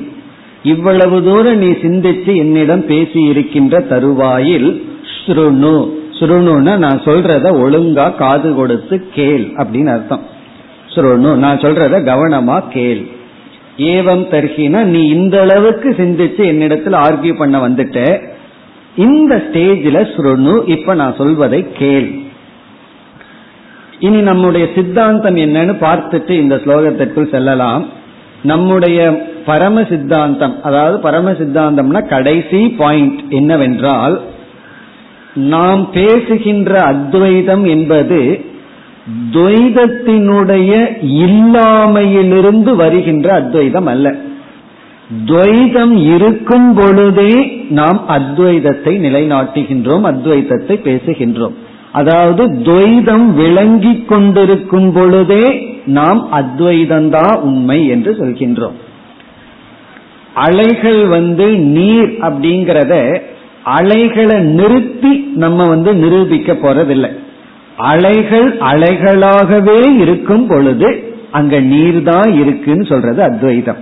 இவ்வளவு தூரம் நீ சிந்திச்சு என்னிடம் பேசி இருக்கின்ற தருவாயில் ஸ்ருணு, ஸ்ருணுன்னா நான் சொல்றத ஒழுங்கா காது கொடுத்து கேள் அப்படின்னு அர்த்தம். ஸ்ருணு, நான் சொல்றத கவனமா கேள். ஏவம் தர்ஹினா நீ இந்த அளவுக்கு சிந்திச்சு என்னிடத்துல ஆர்கியூ பண்ண வந்துட்ட, இந்த ஸ்டேஜ்ல ஸ்ருணு, இப்ப நான் சொல்வதை கேள். இனி நம்முடைய சித்தாந்தம் என்னன்னு பார்த்துட்டு இந்த ஸ்லோகத்திற்குள் செல்லலாம். நம்முடைய பரம சித்தாந்தம், அதாவது பரம சித்தாந்தம்னா கடைசி பாயிண்ட் என்னவென்றால், நாம் பேசுகின்ற அத்வைதம் என்பது துவைதத்தினுடைய இல்லாமையிலிருந்து வருகின்ற அத்வைதம் அல்ல. துவைதம் இருக்கும் பொழுதே நாம் அத்வைதத்தை நிலைநாட்டுகின்றோம், அத்வைதத்தை பேசுகின்றோம். அதாவது துவைதம் விளங்கி கொண்டிருக்கும் பொழுதே நாம் அத்வைதந்தா உண்மை என்று சொல்கின்றோம். அலைகள் நீர் அப்படிங்கறத அலைகளை நிறுத்தி நம்ம நிரூபிக்க போறதில்லை. அலைகள் அலைகளாகவே இருக்கும் பொழுது அங்க நீர் தான் இருக்குன்னு சொல்றது அத்வைதம்.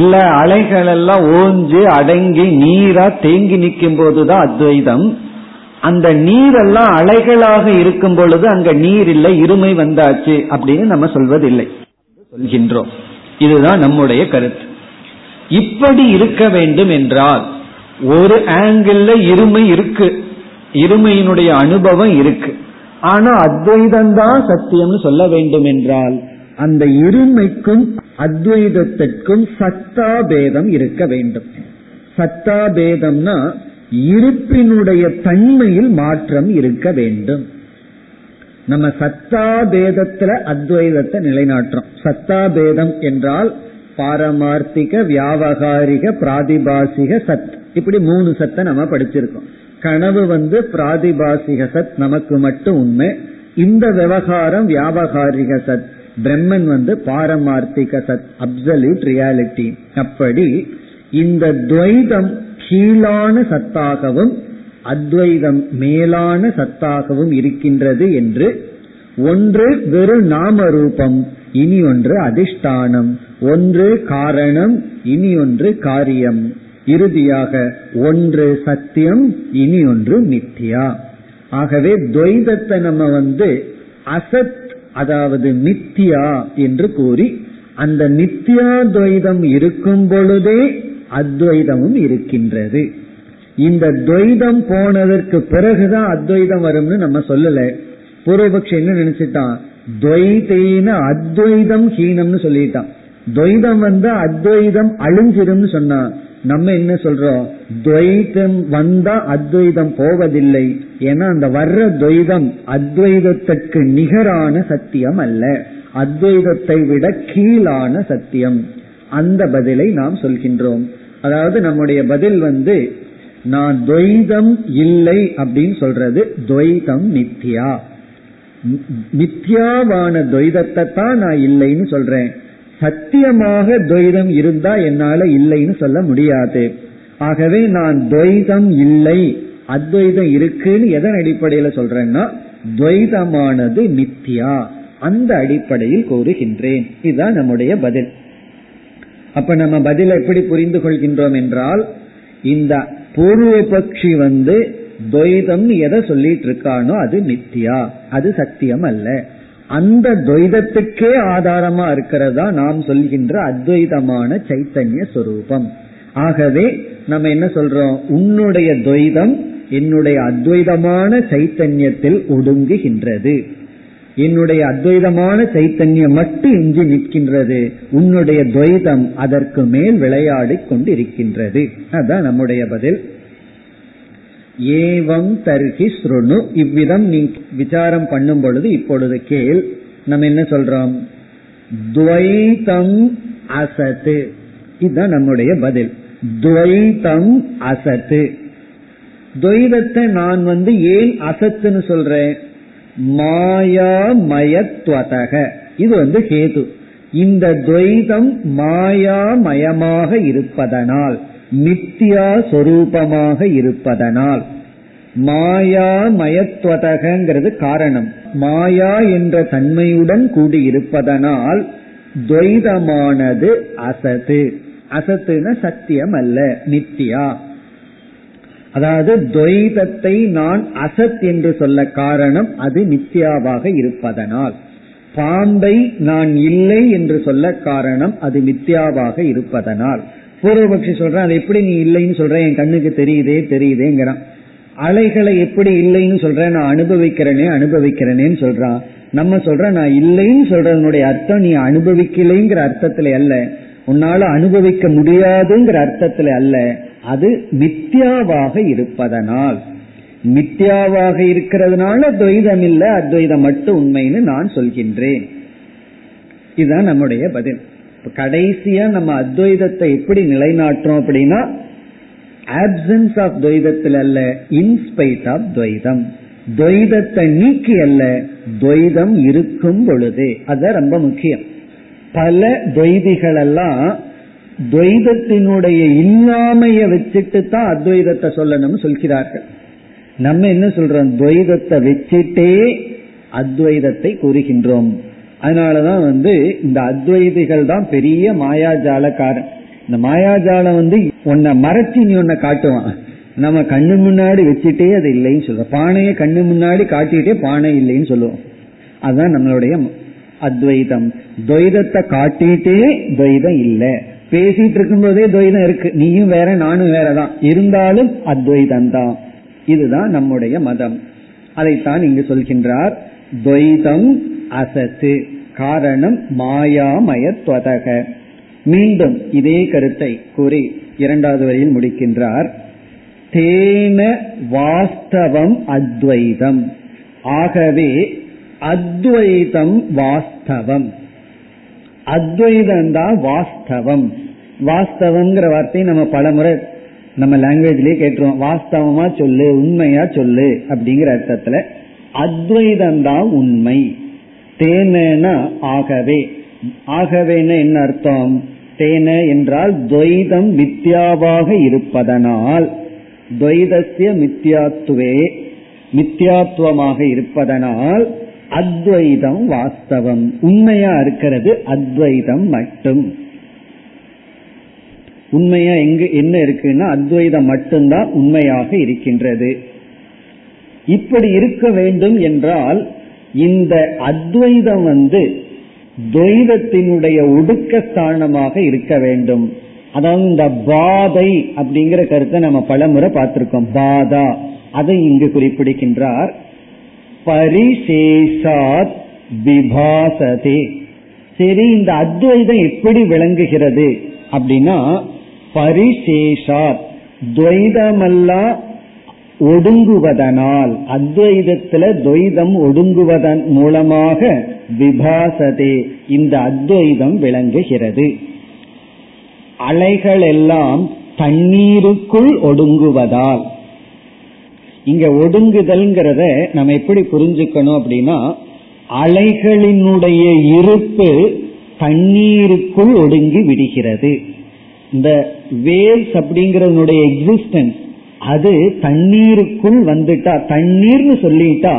இல்ல அலைகள் எல்லாம் ஓஞ்சு அடங்கி நீரா தேங்கி நிற்கும் போதுதான் அத்வைதம். அந்த நீரெல்லாம் அலைகளாக இருக்கும் பொழுது அங்க நீர் இல்லை, இருமை வந்தாச்சு அப்படின்னு நம்ம சொல்வதில்லை, சொல்கின்றோம். இதுதான் நம்முடைய கருத்து. இப்படி இருக்க வேண்டும் என்றால் ஒரு ஆங்கிள் இருமை இருக்கு, இருமையினுடைய அனுபவம் இருக்கு, ஆனா அத்வைதம்தான் சத்தியம்னு சொல்ல வேண்டும் என்றால் அந்த இருமைக்கும் அத்வைதத்திற்கும் சத்தாபேதம் இருக்க வேண்டும். சத்தாபேதம்னா இருப்பினுடைய தன்மையில் மாற்றம் இருக்க வேண்டும். நம்ம சத்தாபேதத்துல அத்வைதத்தை நிலைநாட்டுறோம். சத்தாபேதம் என்றால் பாரமார்த்திக, வியாவகாரிக, பிராதிபாசிக சத், இப்படி 3 சத்தை நம்ம படிச்சிருக்கோம். கனவு பிராதிபாசிக சத் நமக்கு மட்டும் உண்மை, இந்த விவகாரம் வியாவகாரிக சத், பிரம்மன் பாரமார்த்திக சத், அப்சல்யூட் ரியாலிட்டி. அப்படி இந்த துவைதம் கீழான சத்தாகவும் அத்வைதம் மேலான சத்தாகவும் இருக்கின்றது என்று, ஒன்று வெறும் நாம ரூபம், இனி ஒன்று அதிஷ்டானம், ஒன்று காரணம், இனி ஒன்று காரியம், இறுதியாக ஒன்று சத்தியம், இனி ஒன்று மித்தியா. ஆகவே துவைதத்தை நம்ம அசத் அதாவது மித்தியா என்று கூறி, அந்த மித்தியா துவைதம் இருக்கும் பொழுதே அத்வைதமும் இருக்கின்றது. இந்த துவைதம் போனதற்கு பிறகுதான் அத்வைதம் வரும்னு நம்ம சொல்லல. பூர்வபக்ஷம் என்ன நினைச்சிட்டான், துவைதேன அத்வைதம் ஹீனம்னு சொல்லிட்டான். துவைதம் அத்வைதம் அழிஞ்சிரும் சொன்னா, நம்ம என்ன சொல்றோம், துவைதம் வந்தா அத்வைதம் போவதில்லை, ஏன்னா அந்த வர்ற துவைதம் அத்வைதத்திற்கு நிகரான சத்தியம் அல்ல, அத்வைதத்தை விட கீழான சத்தியம். அந்த பதிலை நாம் சொல்கின்றோம். அதாவது நம்முடைய பதில் நான் துவைதம் இல்லை அப்படின்னு சொல்றது, துவைதம் மித்யா, மித்யாவான துவைதத்தை தான் நான் இல்லைன்னு சொல்றேன். சத்தியமாக துவைதம் இருந்தா என்னால இல்லைன்னு சொல்ல முடியாது. ஆகவே நான் துவைதம் இல்லை, அத்வைதம் இருக்குன்னு எதன் அடிப்படையில சொல்றேன்னா, துவைதமானது மித்யா, அந்த அடிப்படையில் கூறுகின்றேன். இதுதான் நம்முடைய பதில். அப்ப நம்ம பதில் எப்படி புரிந்து கொள்கின்றோம் என்றால், இந்த பூர்வ பக்ஷி துவைதம் எதை சொல்லிட்டு இருக்கானோ அது மித்தியா, அது சத்தியம் அல்ல, அந்த துவைதத்துக்கே ஆதாரமா இருக்கிறதா நாம் சொல்கின்ற அத்வைதமான சைத்தன்ய சொரூபம். ஆகவே நம்ம என்ன சொல்றோம், உன்னுடைய துவைதம் என்னுடைய அத்வைதமான சைத்தன்யத்தில் ஒடுங்குகின்றது, என்னுடைய அத்வைதமான சைத்தன்யம் மட்டும் இங்கு நிற்கின்றது, உன்னுடைய துவைதம் அதற்கு மேல் விளையாடி கொண்டு இருக்கின்றது. அதுதான் நம்முடைய பதில். ஏவம் தர்கி ஸ்ருணு, இவ்விதம் நீ விசாரம் பண்ணும் பொழுது இப்பொழுது கேள். நம்ம என்ன சொல்றோம், துவைதம் அசத்து, இதுதான் நம்முடைய பதில். துவைதம் அசத்து, துவைதத்தை நான் ஏன் அசத்துன்னு சொல்றேன், மாயாமயத்வதக, இது ஹேது, இந்த துவைதம் மாயாமயமாக இருப்பதனால், மித்யா சொரூபமாக இருப்பதனால். மாயாமயத்வதகங்கிறது காரணம், மாயா என்ற தன்மையுடன் கூடியிருப்பதனால் துவைதமானது அசத்து. அசத்துனா சத்தியம் அல்ல, மித்யா. அதாவது துவைதத்தை நான் அசத் என்று சொல்ல காரணம் அது மித்யாவாக இருப்பதனால், பாம்பை நான் இல்லை என்று சொல்ல காரணம் அது மித்யாவாக இருப்பதனால். பூர்வபக்ஷி சொல்றான், அது எப்படி நீ இல்லைன்னு சொல்றேன், என் கண்ணுக்கு தெரியுதேங்கிறான். அலைகளை எப்படி இல்லைன்னு சொல்றேன், நான் அனுபவிக்கிறேனேன்னு சொல்றான். நம்ம சொல்றேன், நான் இல்லைன்னு சொல்றதனுடைய அர்த்தம் நீ அனுபவிக்கலைங்கிற அர்த்தத்துல அல்ல, உன்னால அனுபவிக்க முடியாதுங்கிற அர்த்தத்துல அல்ல, அது மித்யாவாக இருப்பதனால். மித்யாவாக இருக்கிறதுனால துவைதம் இல்ல, அத்வைதம் மட்டும் உண்மைன்னு நான் சொல்கின்றேன். இதுதான் நம்முடைய பதில். கடைசியா நம்ம அத்வைதத்தை எப்படி நிலைநாட்டுறோம் அப்படின்னா, ஆப்சன்ஸ் ஆஃப் துவைதத்தில் அல்ல, இன்ஸ்பைட் ஆஃப் துவைதம். துவைதத்தை நீக்கி அல்ல, துவைதம் இருக்கும் பொழுது. அது ரொம்ப முக்கியம். பல துவைதிகள் எல்லாம் துவைதத்தினுடைய இல்லாமைய வச்சுட்டு தான் அத்வைதத்தை சொல்லணும்னு சொல்கிறார்கள். நம்ம என்ன சொல்றோம், துவைதத்தை வச்சுட்டே அத்வைதத்தை கூறுகின்றோம். அதனாலதான் இந்த அத்வைதிகள் தான் பெரிய மாயாஜாலக்காரன். இந்த மாயாஜாலம் உன்னை மறைச்சி நீ ஒன்ன காட்டுவான். நம்ம கண்ணு முன்னாடி வச்சுட்டே அது இல்லைன்னு சொல்றோம். பானையை கண்ணு முன்னாடி காட்டிட்டே பானை இல்லைன்னு சொல்லுவோம். அதுதான் நம்மளுடைய அத்வைதம். துவைதத்தை காட்டிட்டே துவைதம் இல்லை. பேசிட்டு இருக்கும் போதே துவைதம் இருக்கு. நீயும் வேற நானும் வேறதான், இருந்தாலும் அத்வைதம் தான். இதுதான் நம்முடைய மதம். அதைத்தான் இங்கு சொல்கின்றார். துவைதம் அசத்து காரணம் மாயாமயத்வதக. மீண்டும் இதே கருத்தை கூறி இரண்டாவது வரியில் முடிக்கின்றார். தேன வாஸ்தவம் அத்வைதம். ஆகவே அத்வைதம் வாஸ்தவம். அத்வைதம் தான் வாஸ்தவம். வாஸ்தவம்ங்கிற வார்த்தையை நம்ம பலமுறை நம்ம லாங்குவேஜ்லயே கேட்டுருவோம். வாஸ்தவமா சொல்லு, உண்மையா சொல்லு அப்படிங்கிற அர்த்தத்துல அத்வைதம் தான் உண்மை. தேனா ஆகவே. ஆகவேன என்ன அர்த்தம்? தேன என்றால் துவைதம் மித்யாவாக இருப்பதனால், துவைதஸ்ய மித்யாத்துவே மித்யாத்துவமாக இருப்பதனால் அத்வைதம் வாஸ்தவம். உண்மையா இருக்கிறது அத்வைதம் மட்டும். உண்மையா எங்க என்ன இருக்குன்னா அத்வைதம் மட்டும்தான் உண்மையாக இருக்கின்றது. இப்படி இருக்க வேண்டும் என்றால் இந்த அத்வைதம் துவைதத்தினுடைய ஒடுக்க ஸ்தானமாக இருக்க வேண்டும். அதாவது இந்த பாதை அப்படிங்கிற கருத்தை நம்ம பலமுறை பார்த்திருக்கோம். பாதா அதை இங்கு குறிப்பிடுகின்றார். பரிசேஷாத் விபாசதே. சரி, இந்த அத்வைதம் எப்படி விளங்குகிறது அப்படின்னா, பரிசேஷாத் துவைதமல்லா ஒடுங்குவதனால், அத்வைதத்துல துவைதம் ஒடுங்குவதன் மூலமாக விபாசதே இந்த அத்வைதம் விளங்குகிறது. அலைகள் எல்லாம் தண்ணீருக்குள் ஒடுங்குவதால், இங்க ஒடுங்குதல்ங்கிறத நம்ம எப்படி புரிஞ்சுக்கணும் அப்படின்னா, அலைகளினுடைய இருப்பு தண்ணீருக்குள் ஒடுங்கி விடுகிறது. இந்த வேவ்ஸ் அப்படிங்கறதுடைய எக்ஸிஸ்டன்ஸ் அது தண்ணீருக்குள் வந்துட்டா, தண்ணீர்னு சொல்லிட்டா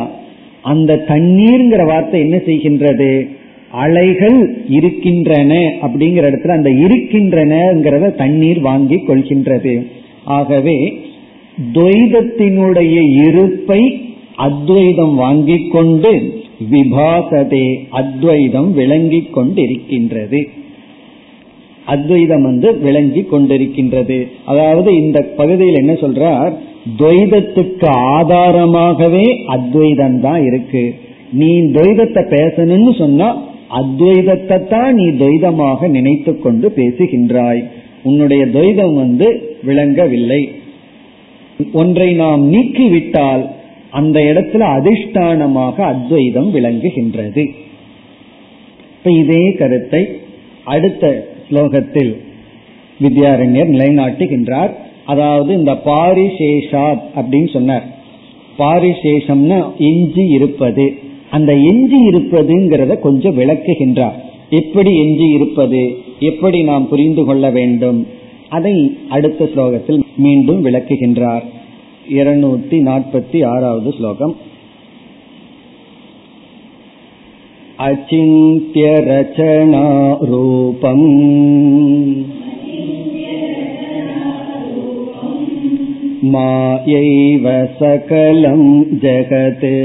அந்த தண்ணீர்ங்கிற வார்த்தை என்ன செய்கின்றது, அலைகள் இருக்கின்றன அப்படிங்கிற இடத்துல அந்த இருக்கின்றனங்கிறத தண்ணீர் வாங்கி கொள்கின்றது. ஆகவே துவைதத்தினுடைய இருப்பை அத்வைதம் வாங்கி கொண்டு விபாசதே அத்வைதம் விளங்கி கொண்டிருக்கின்றது. அத்வைதம் விளங்கி கொண்டிருக்கின்றது. அதாவது இந்த பகுதியில் என்ன சொல்றார், துவைதத்துக்கு ஆதாரமாகவே அத்வைதம் தான் இருக்கு. நீ துவைதத்தை பேசணும்னு சொன்னா அத்வைதத்தை தான் நீ துவைதமாக நினைத்து கொண்டு பேசுகின்றாய். உன்னுடைய துவைதம் விளங்கவில்லை. ஒன்றை நாம் நீக்கிவிட்டால் அந்த இடத்துல அதிஷ்டானமாக அத்வைதம் விளங்குகின்றது. இப்ப இதே கருத்தை அடுத்த ஸ்லோகத்தில் வித்யாரண்யர் நிலைநாட்டுகின்றார். அதாவது இந்த பாரிசேஷாத் அப்படின்னு சொன்னார். பாரிசேஷம்னா எஞ்சி இருப்பது. அந்த எஞ்சி இருப்பதுங்கிறத கொஞ்சம் விளக்குகின்றார். எப்படி எஞ்சி இருப்பது, எப்படி நாம் புரிந்து கொள்ள வேண்டும், அதை அடுத்த ஸ்லோகத்தில் மீண்டும் விளக்குகின்றார். 246வது ஸ்லோகம். அச்சிந்த்ய ரச்சனா ரூபம் மாயைவ சகலம் ஜகதே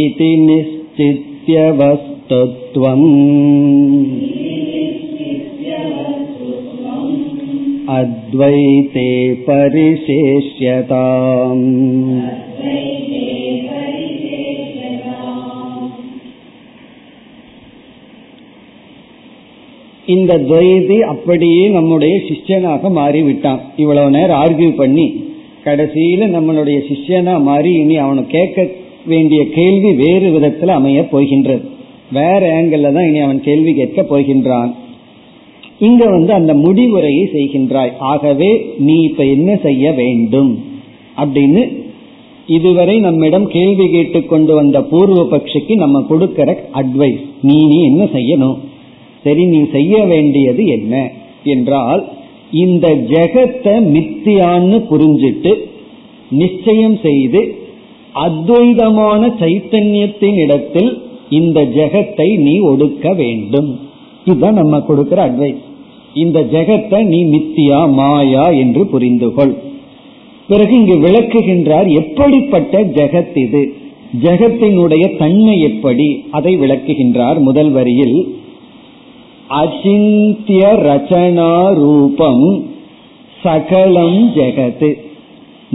இதி நிஷ்சித்ய வஸ்துத்வம் அத்வைதே பரிசேஷ்யதாம். இந்த துவைதி அப்படியே நம்முடைய சிஷ்யனாக மாறிவிட்டான். இவ்வளவு நேரம் ஆர்கியூ பண்ணி கடைசியில நம்மளுடைய சிஷ்யனா மாறி இனி அவனை கேட்க வேண்டிய கேள்வி வேறு விதத்தில் அமைய போகின்றது. வேற ஆங்கிள் தான் இனி அவன் கேள்வி கேட்க போகின்றான். இங்க அந்த முடிவுரையை செய்கின்றாய். ஆகவே நீ இப்ப என்ன செய்ய வேண்டும் அப்படின்னு இதுவரை நம்மிடம் கேள்வி கேட்டு கொண்டு வந்த பூர்வ பட்சிக்கு நம்ம கொடுக்கிற அட்வைஸ், நீ என்ன செய்யணும். சரி, நீ செய்ய வேண்டியது என்ன என்றால், இந்த ஜெகத்தை மித்தியான்னு புரிஞ்சிட்டு நிச்சயம் செய்து அத்வைதமான சைத்தன்யத்தின் இடத்தில் இந்த ஜெகத்தை நீ ஒடுக்க வேண்டும். இதுதான் நம்ம கொடுக்கிற அட்வைஸ். இந்த ஜெகத்தை நீ மித்தியா மாயா என்று புரிந்துகொள். பிறகு இங்கு விளக்குகின்றார் எப்படிப்பட்ட ஜெகத் இது, ஜெகத்தினுடைய தன்மை எப்படி, அதை விளக்குகின்றார் முதல் வரியில். அசிந்திய ரச்சனா ரூபம் சகலம் ஜெகத்.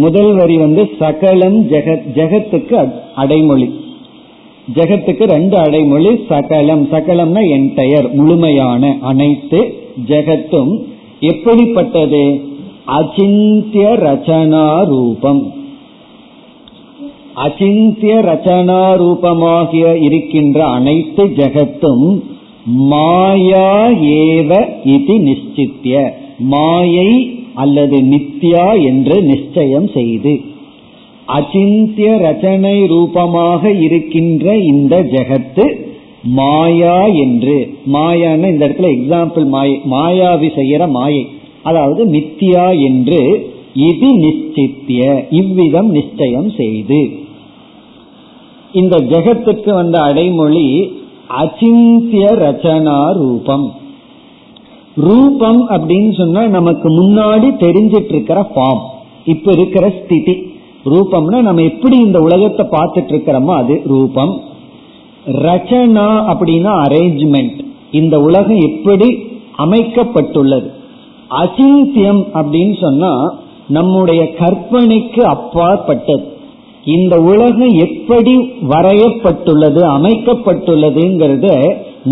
முதல் வரி சகலம் ஜெகத், ஜெகத்துக்கு அடைமொழி. ஜெகத்துக்கு ரெண்டு அடைமொழி. சகலம், சகலம்னா என்டையர், முழுமையான அனைத்து. ஜெகத்தும் எப்படிப்பட்டது, அசிந்திய ரச்சனா ரூபம். அசிந்திய ரச்சனா ரூபமாகிய இருக்கின்ற அனைத்து ஜெகத்தும் மாயா ஏவ இதி நிச்சித்ய, மாயை அல்லது நித்யா என்று நிச்சயம் செய்து, அசிந்திய ரச்சனை ரூபமாக இருக்கின்ற இந்த ஜெகத்து மாயா என்று, மாயான இந்த இடத்துல எக்ஸாம்பிள் மாயாவி செய்கிற மாயை, அதாவது மித்தியா என்று இது நிச்சித்ய, இவ்விதம் நிச்சயம் செய்து. இந்த ஜெகத்துக்கு அடைமொழி அசிந்திய ரச்சனா ரூபம். ரூபம் அப்படின்னு சொன்னா நமக்கு முன்னாடி தெரிஞ்சிட்டு இருக்கிற ஃபார்ம், இப்ப இருக்கிற ஸ்திதி. ரூபம்னா நம்ம எப்படி இந்த உலகத்தை பார்த்துட்டு இருக்கிறோமோ அது ரூபம். ரச்சனா அப்படின்னா அரேஞ்ச்மெண்ட், இந்த உலகம் எப்படி அமைக்கப்பட்டுள்ளது. அசிந்தியம் அப்படின்னு சொன்னா நம்முடைய கற்பனைக்கு அப்பாற்பட்டது, இந்த உலகம் எப்படி வரையப்பட்டுள்ளது அமைக்கப்பட்டுள்ளதுங்கிறத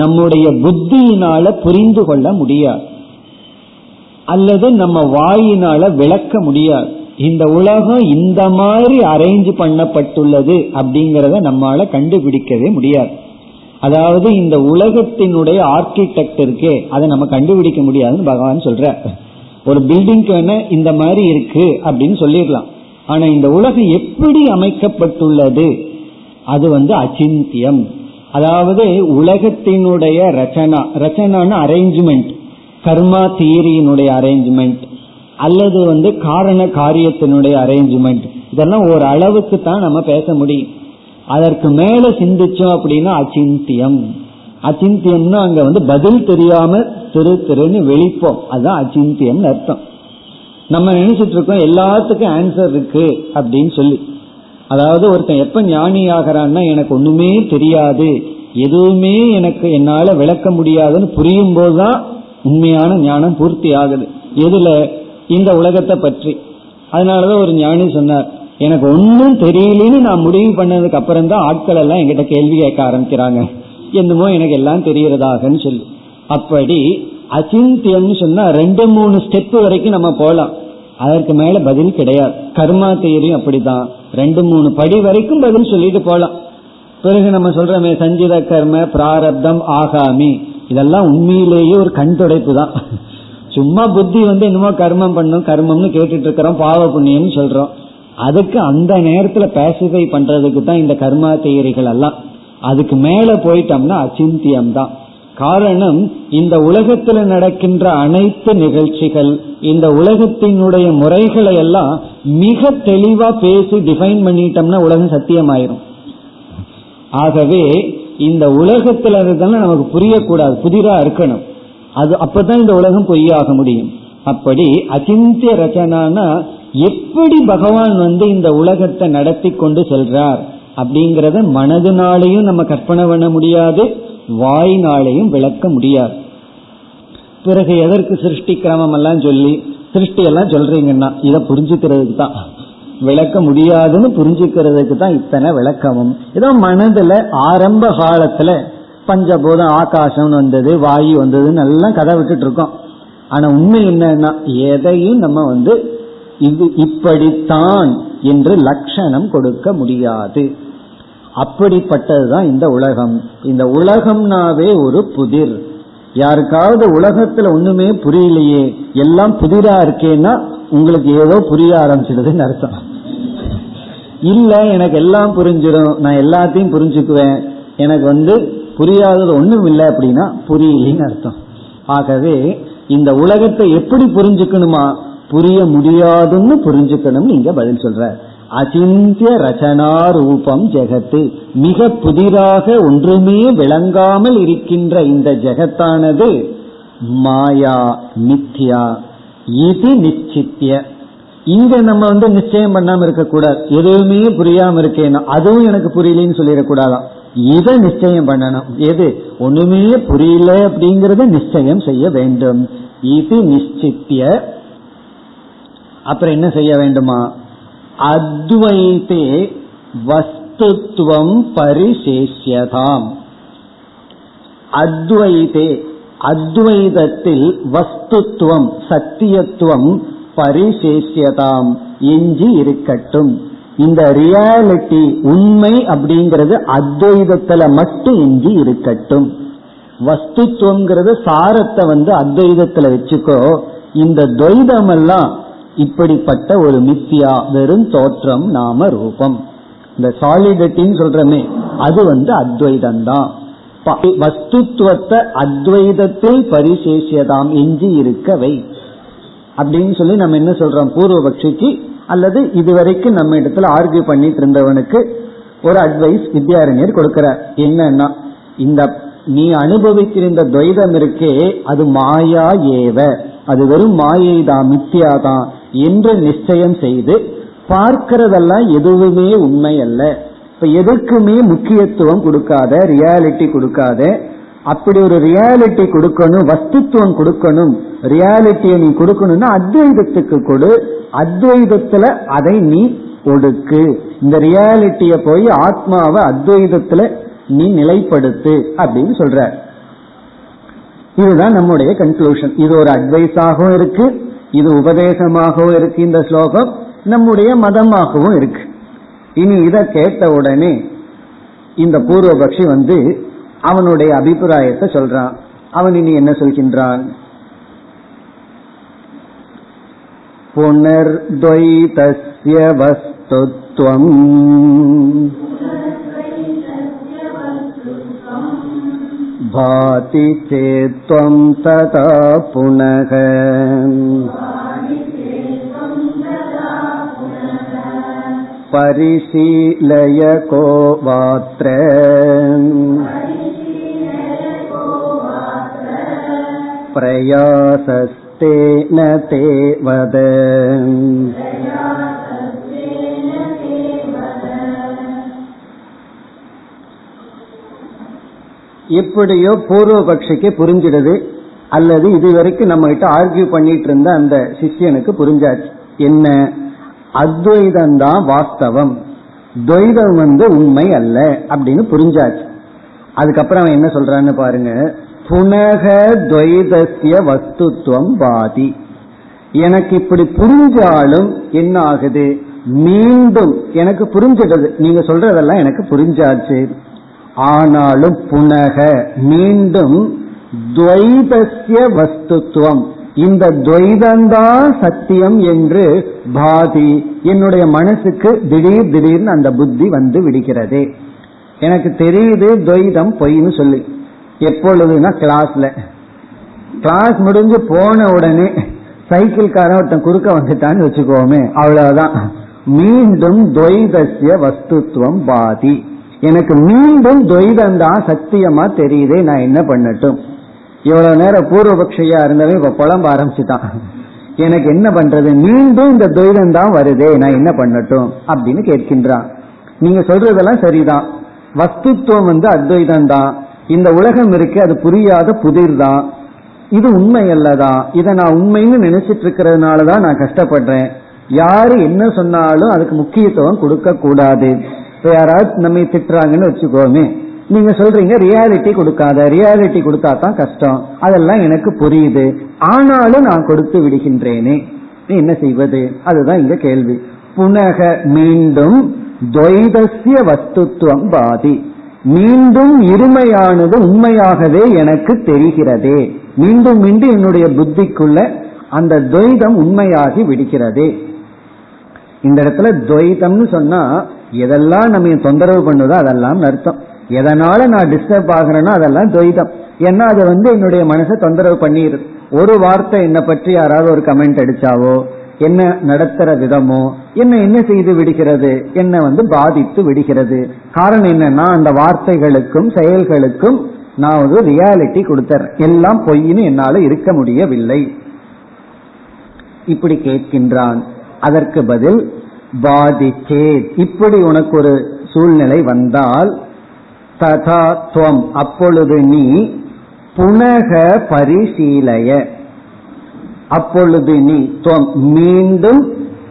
நம்முடைய புத்தியினால புரிந்து கொள்ள முடியாது, அல்லது நம்ம வாயினால விளக்க முடியாது. இந்த உலகம் இந்த மாதிரி அரேஞ்ச் பண்ணப்பட்டுள்ளது அப்படிங்கிறத நம்மால கண்டுபிடிக்கவே முடியாது. அதாவது இந்த உலகத்தினுடைய ஆர்கிடெக்ட் இருக்கே அதை நம்ம கண்டுபிடிக்க முடியாதுன்னு பகவான் சொல்ற. ஒரு பில்டிங்க்கு வேணா இந்த மாதிரி இருக்கு அப்படின்னு சொல்லிடலாம், ஆனா இந்த உலகம் எப்படி அமைக்கப்பட்டுள்ளது அது அசிந்தியம். அதாவது உலகத்தினுடைய ரச்சனா, ரச்சனான அரேஞ்ச்மெண்ட், கர்மா தியரியினுடைய அரேஞ்ச்மெண்ட், அல்லது காரண காரியத்தினுடைய அரேஞ்ச்மெண்ட், இதெல்லாம் ஒரு அளவுக்கு தான் நம்ம பேச முடியும். அதற்கு மேல சிந்திச்சோம் அப்படின்னா அசிந்தியம். அசிந்தியம்னா அங்க பதில் தெரியாம திரு திருன்னு வெளிப்போம், அதுதான் அசிந்தியம் அர்த்தம். நம்ம நினைச்சிட்டு இருக்கோம் எல்லாத்துக்கும் ஆன்சர் இருக்கு அப்படின்னு சொல்லி. அதாவது ஒருத்தன் எப்ப ஞானி ஆகிறான்னா எனக்கு ஒண்ணுமே தெரியாது, எதுவுமே எனக்கு என்னால விளக்க முடியாதுன்னு புரியும் போதுதான் உண்மையான ஞானம் பூர்த்தி ஆகுது. எதுல, இந்த உலகத்தை பற்றி. அதனாலதான் ஒரு ஞானி சொன்னார், எனக்கு ஒன்றும் தெரியலன்னு நான் முடிவு பண்ணதுக்கு அப்புறம் தான் ஆட்கள் எல்லாம் என்கிட்ட கேள்வி கேட்க ஆரம்பிக்கிறாங்க, என்னமோ எனக்கு எல்லாம் தெரியறதாகன்னு சொல்லி. அப்படி அசிந்தியம் சொன்னா ரெண்டு மூணு ஸ்டெப் வரைக்கும் நம்ம போலாம், அதற்கு மேல பதில் கிடையாது. கர்மா தியரியும் அப்படிதான், ரெண்டு மூணு படி வரைக்கும் பதில் சொல்லிட்டு போலாம். பிறகு நம்ம சொல்றோமே சஞ்சித கர்ம பிராரப்தம் ஆகாமி, இதெல்லாம் உண்மையிலேயே ஒரு கண் துடைப்பு தான். சும்மா புத்தி என்னமோ கர்மம் பண்ணும் கர்மம்னு கேட்டுட்டு இருக்கிறோம், பாவ புண்ணியம்னு சொல்றோம். அதுக்கு அந்த நேரத்துல பேசிஃபை பண்றதுக்கு தான் இந்த கர்மா தியரிகள் எல்லாம். அதுக்கு மேல போயிட்டோம்னா அசிந்தியம் தான். காரணம், இந்த உலகத்துல நடக்கின்ற அனைத்து நிகழ்ச்சிகள், இந்த உலகத்தினுடைய முறைகளை எல்லாம் மிக தெளிவா பேசி டிஃபைன் பண்ணிட்டோம்னா உலகம் சத்தியமாயிரும். ஆகவே இந்த உலகத்துல இருந்தாலும் நமக்கு புரியக்கூடாது, புதிரா இருக்கணும். அது அப்பதான் இந்த உலகம் பொய்யாக முடியும். அப்படி அசிந்திய ரச்சனானா எப்படி பகவான் இந்த உலகத்தை நடத்தி கொண்டு செல்றார் அப்படிங்கறத மனதினாலேயும் நம்ம கற்பனை பண்ண முடியாது, வாயினாலையும் விளக்க முடியாது. பிறகு எதற்கு சிருஷ்டி கிரமம் எல்லாம் சொல்லி, சிருஷ்டி எல்லாம் சொல்றீங்கன்னா இதை புரிஞ்சுக்கிறதுக்கு தான், விளக்க முடியாதுன்னு புரிஞ்சுக்கிறதுக்கு தான் இத்தனை விளக்கமும். ஏதோ மனதுல ஆரம்ப காலத்துல பஞ்சபூதம் ஆகாசம்னு வந்தது, வாயு வந்ததுன்னு எல்லாம் கதை விட்டுட்டு இருக்கோம். ஆனா உண்மை என்னன்னா எதையும் நம்ம இது இப்படித்தான் என்று லட்சணம் கொடுக்க முடியாது. அப்படிப்பட்டதுதான் இந்த உலகம். இந்த உலகம்னாவே ஒரு புதிர், யாருக்காவது உலகத்துல ஒண்ணுமே புரியலையே, எல்லாம் புதிரா இருக்கேன்னா உங்களுக்கு ஏதோ புரிய ஆரம்பிச்சிடுதுன்னு அர்த்தம். இல்ல எனக்கு எல்லாம் புரிஞ்சிடும், நான் எல்லாத்தையும் புரிஞ்சுக்குவேன், எனக்கு புரியாதது ஒண்ணும் இல்லை அப்படின்னா புரியலன்னு அர்த்தம். ஆகவே இந்த உலகத்தை எப்படி புரிஞ்சுக்கணுமா, புரிய முடியாதுன்னு புரிஞ்சுக்கணும்னு இங்க பதில் சொல்ற. அசிந்திய ரச்சனா ரூபம் ஜெகத்து, மிக புதிராக ஒன்றுமே விளங்காமல் இருக்கின்ற இந்த ஜெகத்தானது மாயா மித்யா இது நிச்சித்ய. இங்க நம்ம நிச்சயம் பண்ணாம இருக்கக்கூடாது, எதுவுமே புரியாம இருக்கேன்னா அதுவும் எனக்கு புரியலன்னு சொல்லிடக்கூடாதான், இதை நிச்சயம் பண்ணணும். எது ஒண்ணுமே புரியல அப்படிங்கறத நிச்சயம் செய்ய வேண்டும். இது நிச்சித்ய. அப்புறம் என்ன செய்ய வேண்டுமா, அத்வைதே வஸ்துத்வம் பரிசேஷ்யதாம். அத்வைதே அத்வைதத்தில் வஸ்துத்வம் சத்தியத்துவம் பரிசேஷ்யதாம் எஞ்சி இருக்கட்டும். இந்த ரியாலிட்டி உண்மை அப்படிங்கிறது அத்வைதத்துல மட்டும் எஞ்சி இருக்கட்டும். வஸ்துத்வம்ங்கிறது சாரத்தை அத்வைதத்துல வச்சுக்கோ. இந்த துவைதம் எல்லாம் இப்படிப்பட்ட ஒரு மித்தியா, வெறும் தோற்றம், நாம ரூபம். இந்த சாலிடிட்டின்னு சொல்றமே அது அத்வைதம்தான். வஸ்துத்துவத்தை அத்வைதத்தில் பரிசேஷியதாம் எஞ்சி இருக்கவை அப்படின்னு சொல்லி நம்ம என்ன சொல்றோம் பூர்வபக்ஷிக்கு, அல்லது இதுவரைக்கும் நம்ம இடத்துல ஆர்கியூ பண்ணிட்டு இருந்தவனுக்கு ஒரு அட்வைஸ் வித்யாரண்யர் கொடுக்கிறார். என்னன்னா, இந்த நீ அனுபவிக்கிற இந்த துவைதம் இருக்கே அது மாயா ஏவ, அது வெறும் மாயை தான், மித்தியாதான் என்று நிச்சயம் செய்து பார்க்கிறதெல்லாம் எதுவுமே உண்மை அல்ல. இப்ப எதுக்குமே முக்கியத்துவம் கொடுக்காத, ரியாலிட்டி கொடுக்காத. அப்படி ஒரு ரியாலிட்டி கொடுக்கணும், வஸ்துத்துவம் கொடுக்கணும், ரியாலிட்டியை நீ கொடுக்கணும்னா அத்வைதத்துக்கு கொடு. அத்வைதத்துல அதை நீ ஒடுக்கு. இந்த ரியாலிட்டிய போய் ஆத்மாவை அத்வைதத்துல நீ நிலைப்படுத்து அப்படின்னு சொல்ற. இதுதான் நம்முடைய கன்க்ளூஷன். இது ஒரு அட்வைஸாகவும் இருக்கு, இது உபதேசமாகவும் இருக்கு, இந்த ஸ்லோகம் நம்முடைய மதமாகவும் இருக்கு. இனி இதை கேட்ட உடனே இந்த பூர்வபக்ஷி அவனுடைய அபிப்பிராயத்தை சொல்றான். அவன் இனி என்ன சொல்கின்றான், புனர்த்வைதஸ்ய வஸ்துத்வம் பாதி சேத்வம் ததா புனக பரிசீலய கோ வாத்ர பிரயாசஸ்தே ந தே வத. எப்படியோ பூர்வபக்ஷிக்கு புரிஞ்சிடுது, அல்லது இதுவரைக்கும் நம்ம கிட்ட ஆர்கியூ பண்ணிட்டு இருந்த அந்த சிஷ்யனுக்கு புரிஞ்சாச்சு. என்ன, அத்வைதம் தான் வாஸ்தவம், துவைதம் உண்மை அல்ல அப்படின்னு புரிஞ்சாச்சு. அதுக்கப்புறம் அவன் என்ன சொல்றான்னு பாருங்க, புனக துவைதஸ்ய வஸ்துத்வம் பாதி. எனக்கு இப்படி புரிஞ்சாலும் என்ன ஆகுது, மீண்டும் எனக்கு புரிஞ்சிடுது, நீங்க சொல்றதெல்லாம் எனக்கு புரிஞ்சாச்சு, ஆனாலும் புனக மீண்டும் துவைதஸ்ய வஸ்துத்துவம் இந்த துவைதந்தான் சத்தியம் என்று பாதி என்னுடைய மனசுக்கு திடீர் திடீர்னு அந்த புத்தி விடுகிறது. எனக்கு தெரியுது துவைதம் பொய்னு சொல்லி. எப்பொழுதுனா கிளாஸ் முடிஞ்சு போன உடனே சைக்கிள்காரன் ஒருத்தன் குறுக்க வந்துட்டான்னு வச்சுக்கோமே, அவ்வளவுதான், மீண்டும் துவைதஸ்ய வஸ்துத்துவம் பாதி. எனக்கு மீண்டும் துவைதம் தான் சத்தியமா தெரியுதே, நான் என்ன பண்ணட்டும். இவ்வளவு நேரம் பூர்வபக்ஷையா இருந்தாலும் இப்ப புலம்ப ஆரம்பிச்சுட்டான். எனக்கு என்ன பண்றது, மீண்டும் இந்த துவைதம் தான் வருதே, நான் என்ன பண்ணட்டும் அப்படின்னு கேட்கின்றான். நீங்க சொல்றதெல்லாம் சரிதான், வஸ்துத்துவம் அத்வைதம் தான், இந்த உலகம் இருக்கு அது புரியாத புதிர் தான், இது உண்மை அல்லதான், இதை நான் உண்மைன்னு நினைச்சிட்டு இருக்கிறதுனாலதான் நான் கஷ்டப்படுறேன். யாரு என்ன சொன்னாலும் அதுக்கு முக்கியத்துவம் கொடுக்க கூடாது. யாராவது நம்ம திட்டுறாங்கன்னு வச்சுக்கோமே, நீங்க சொல்றீங்க ரியாலிட்டி கொடுக்காத, ரியாலிட்டி கொடுத்தா தான் கஷ்டம், அதெல்லாம் எனக்கு புரியுது, ஆனாலும் நான் கொடுத்து விடுகின்றேனே, என்ன செய்வது, அதுதான் இந்த கேள்வி. புனக மீண்டும் துவைதஸ்ய வஸ்துத்துவம் பாதி மீண்டும் இருமையானது உண்மையாகவே எனக்கு தெரிகிறதே, மீண்டும் மீண்டும் என்னுடைய புத்திக்குள்ள அந்த துவைதம் உண்மையாகி விடுகிறதே. இந்த இடத்துல துவைதம்னு சொன்னா எதெல்லாம் நம்ம தொந்தரவு பண்ணுதோ அதெல்லாம் அர்த்தம். எதனால நான் டிஸ்டர்ப் ஆகிறேன்னா அதெல்லாம் துவைதம். ஏன்னா அது என்னுடைய மனசை தொந்தரவு பண்ணிடுது. ஒரு வார்த்தை என்னை பற்றி யாராவது ஒரு கமெண்ட் அடிச்சாவோ, என்ன நடத்துற விதமோ என்ன செய்து விடுகிறது, என்ன பாதித்து விடுகிறது. காரணம் என்னன்னா அந்த வார்த்தைகளுக்கும் செயல்களுக்கும் நான் ஒரு ரியாலிட்டி கொடுத்துறேன். எல்லாம் பொய்னு என்னால இருக்க முடியவில்லை. இப்படி கேட்கின்றான். அதற்கு பதில் பாதிச்சே, இப்படி உனக்கு ஒரு சூழ்நிலை வந்தால் ததா துவம், அப்பொழுது நீ புனக பரிசீலய, அப்பொழுது நீ துவம் மீண்டும்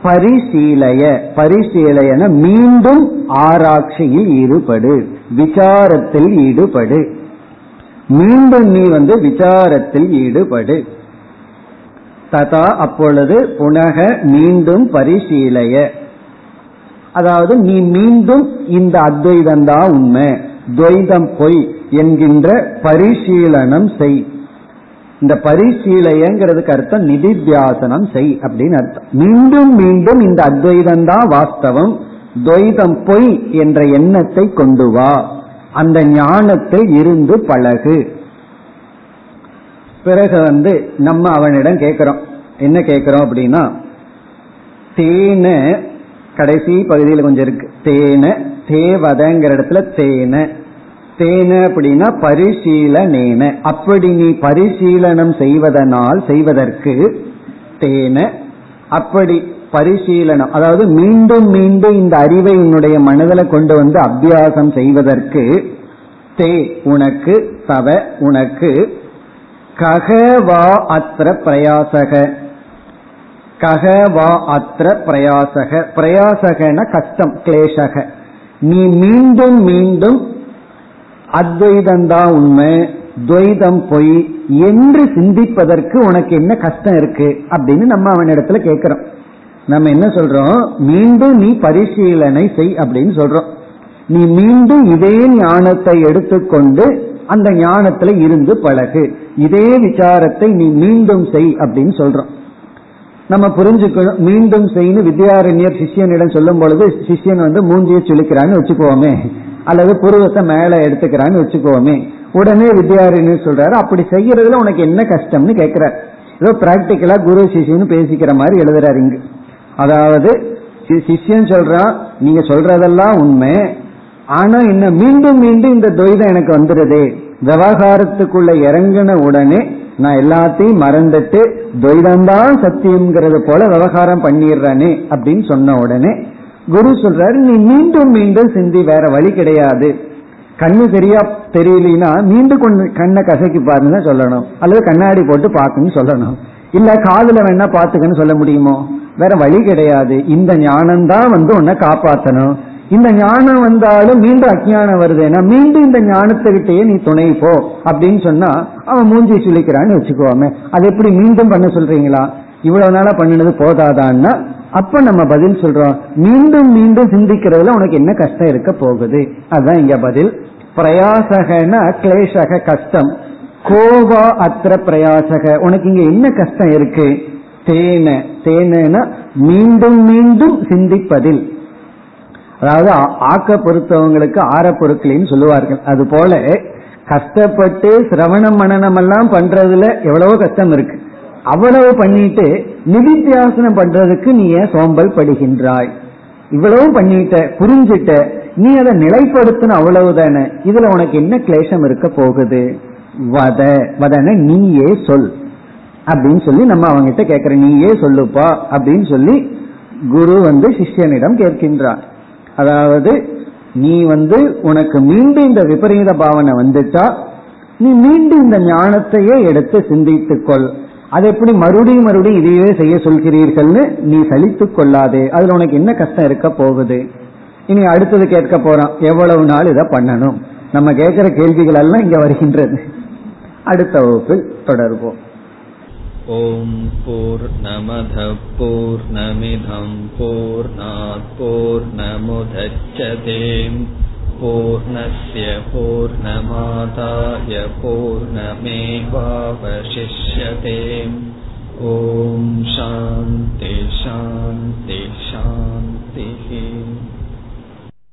பரிசீலய, பரிசீலயன மீண்டும் ஆராய்ச்சியில் ஈடுபடு, விசாரத்தில் ஈடுபடு, மீண்டும் நீ விசாரத்தில் ஈடுபடு. ததா அப்பொழுது புனக மீண்டும் பரிசீலய, அதாவது நீ மீண்டும் இந்த அத்வைதந்தான் உண்மை, துவைதம் பொய் என்கின்ற பரிசீலனம் செய். இந்த பரிசீலயங்கிறதுக்கு அர்த்தம் நிதித்தியாசனம் செய் அப்படின்னு அர்த்தம். மீண்டும் மீண்டும் இந்த அத்வைதந்தான் வாஸ்தவம், துவைதம் பொய் என்ற எண்ணத்தை கொண்டு வா, அந்த ஞானத்தில் இருந்து பழகு. பிறகு நம்ம அவனிடம் கேட்கிறோம். என்ன கேட்கிறோம் அப்படின்னா, தேன கடைசி பகுதியில் கொஞ்சம் இருக்கு, தேன தேவதங்கிற இடத்துல தேன, தேன அப்படின்னா பரிசீலனேன, அப்படி நீ பரிசீலனம் செய்வதனால், செய்வதற்கு தேன, அப்படி பரிசீலனம் அதாவது மீண்டும் மீண்டும் இந்த அறிவை உன்னுடைய மனதில் கொண்டு அபியாசம் செய்வதற்கு தே உனக்கு, தவ உனக்கு, ககவா அத்திர பிரயாசக, ககவா அத்திர பிரயாசக, பிரயாசகன கஷ்டம் கிளேசக, நீ மீண்டும் மீண்டும் அத்வைதந்தான் உண்மை, துவைதம் பொய் என்று சிந்திப்பதற்கு உனக்கு என்ன கஷ்டம் இருக்கு அப்படின்னு நம்ம அவனிடத்துல கேட்கிறோம். நம்ம என்ன சொல்றோம், மீண்டும் நீ பரிசீலனை செய் அப்படின்னு சொல்றோம். நீ மீண்டும் இதே ஞானத்தை எடுத்துக்கொண்டு அந்த ஞானத்துல இருந்து பழகு, இதே விசாரத்தை நீ மீண்டும் செய் அப்படின்னு சொல்றோம். நம்ம புரிஞ்சுக்கணும், மீண்டும் செய்து வித்யாரண்யர் சிஷ்யனிடம் சொல்லும் பொழுது சிஷ்யன் மூஞ்சியை சுளிக்கிறான்னு வச்சுக்கோமே, அல்லது புருவத்தை மேலே எடுத்துக்கிறான்னு வச்சுக்கோமே, உடனே வித்யாரண்யர் சொல்றாரு அப்படி செய்யறதுல உனக்கு என்ன கஷ்டம்னு கேட்கிறார். ஏதோ பிராக்டிக்கலா குரு சிஷ்யன்னு பேசிக்கிற மாதிரி எழுதுறாரு இங்கு. அதாவது சிஷ்யன் சொல்றான், நீங்க சொல்றதெல்லாம் உண்மை, ஆனா என்ன மீண்டும் மீண்டும் இந்த துவைதம் எனக்கு வந்துடுது, விவகாரத்துக்குள்ள இறங்கின உடனே நான் எல்லாத்தையும் மறந்துட்டு துவைதம்தான் சத்தியம்ங்கிறது போல விவகாரம் பண்ணிடுறானே அப்படின்னு சொன்ன உடனே குரு சொல்றாரு, நீ மீண்டும் மீண்டும் சிந்தி, வேற வழி கிடையாது. கண்ணு சரியா தெரியலனா மீண்டும் கண்ணை கசக்கி பாருன்னு சொல்லணும், அல்லது கண்ணாடி போட்டு பாக்குன்னு சொல்லணும், இல்ல காதுல வேணா பாத்துக்கன்னு சொல்ல முடியுமோ? வேற வழி கிடையாது. இந்த ஞானம்தான் உன்னை காப்பாற்றணும். இந்த ஞானம் வந்தாலும் மீண்டும் அஜ்ஞானம் வருதுன்னா மீண்டும் இந்த ஞானத்துக்கிட்டேயே நீ துணை போ அப்படின்னு சொன்னா அவன் மூஞ்சி சுளிக்கிறான்னு வச்சுக்கோமே, அது எப்படி மீண்டும் பண்ண சொல்றீங்களா, இவ்வளவு நாளா பண்ணினது போதாதான்னா? அப்ப நம்ம பதில் சொல்றோம், மீண்டும் மீண்டும் சிந்திக்கிறதுல உனக்கு என்ன கஷ்டம் இருக்க போகுது, அதுதான் இங்க பதில். பிரயாசகன கிளேசக கஷ்டம், கோவா அத்திர பிரயாசக, உனக்கு இங்க என்ன கஷ்டம் இருக்கு, தேன தேன மீண்டும் மீண்டும் சிந்திப்பதில், அதாவது ஆக்க பொறுத்தவங்களுக்கு ஆற பொருட்களின்னு சொல்லுவார்கள், அது போல கஷ்டப்பட்டு சிரவணம் மனனம் எல்லாம் பண்றதுல எவ்வளவோ கஷ்டம் இருக்கு, அவ்வளவு பண்ணிட்டு நிதித்தியாசனம் பண்றதுக்கு நீ ஏன் சோம்பல் படுகின்றாய், இவ்வளவு பண்ணிட்ட புரிஞ்சிட்ட நீ அதை நிலைப்படுத்தின அவ்வளவுதானே, இதுல உனக்கு என்ன கிளேசம் இருக்க போகுது, வத வதன நீயே சொல் அப்படின்னு சொல்லி நம்ம அவங்க கிட்ட கேட்கிற, நீயே சொல்லுப்பா அப்படின்னு சொல்லி குரு சிஷ்யனிடம் கேட்கின்றார். அதாவது நீ உனக்கு மீண்டும் இந்த விபரீத பாவனை வந்துட்டா நீ மீண்டும் இந்த ஞானத்தையே எடுத்து சிந்தித்துக்கொள், அது எப்படி மறுபடியும் மறுபடியும் இதையே செய்ய சொல்கிறீர்கள்னு நீ சலித்து கொள்ளாதே, அதுல உனக்கு என்ன கஷ்டம் இருக்க போகுது. இனி அடுத்தது கேட்க போறான், எவ்வளவு நாள் இதை பண்ணணும். நம்ம கேட்கிற கேள்விகள் எல்லாம் இங்க வருகின்றது. அடுத்த வகுப்பில் தொடர்வோம். ஓம் பூர்ணமத பூர்ணமிதம் பூர்ணாத் பூர்ணமுதச்யதே பூர்ணஸ்ய பூர்ணமாதாய பூர்ணமேவாவசிஷ்யதே. ஓம் சாந்தி சாந்தி சாந்தி.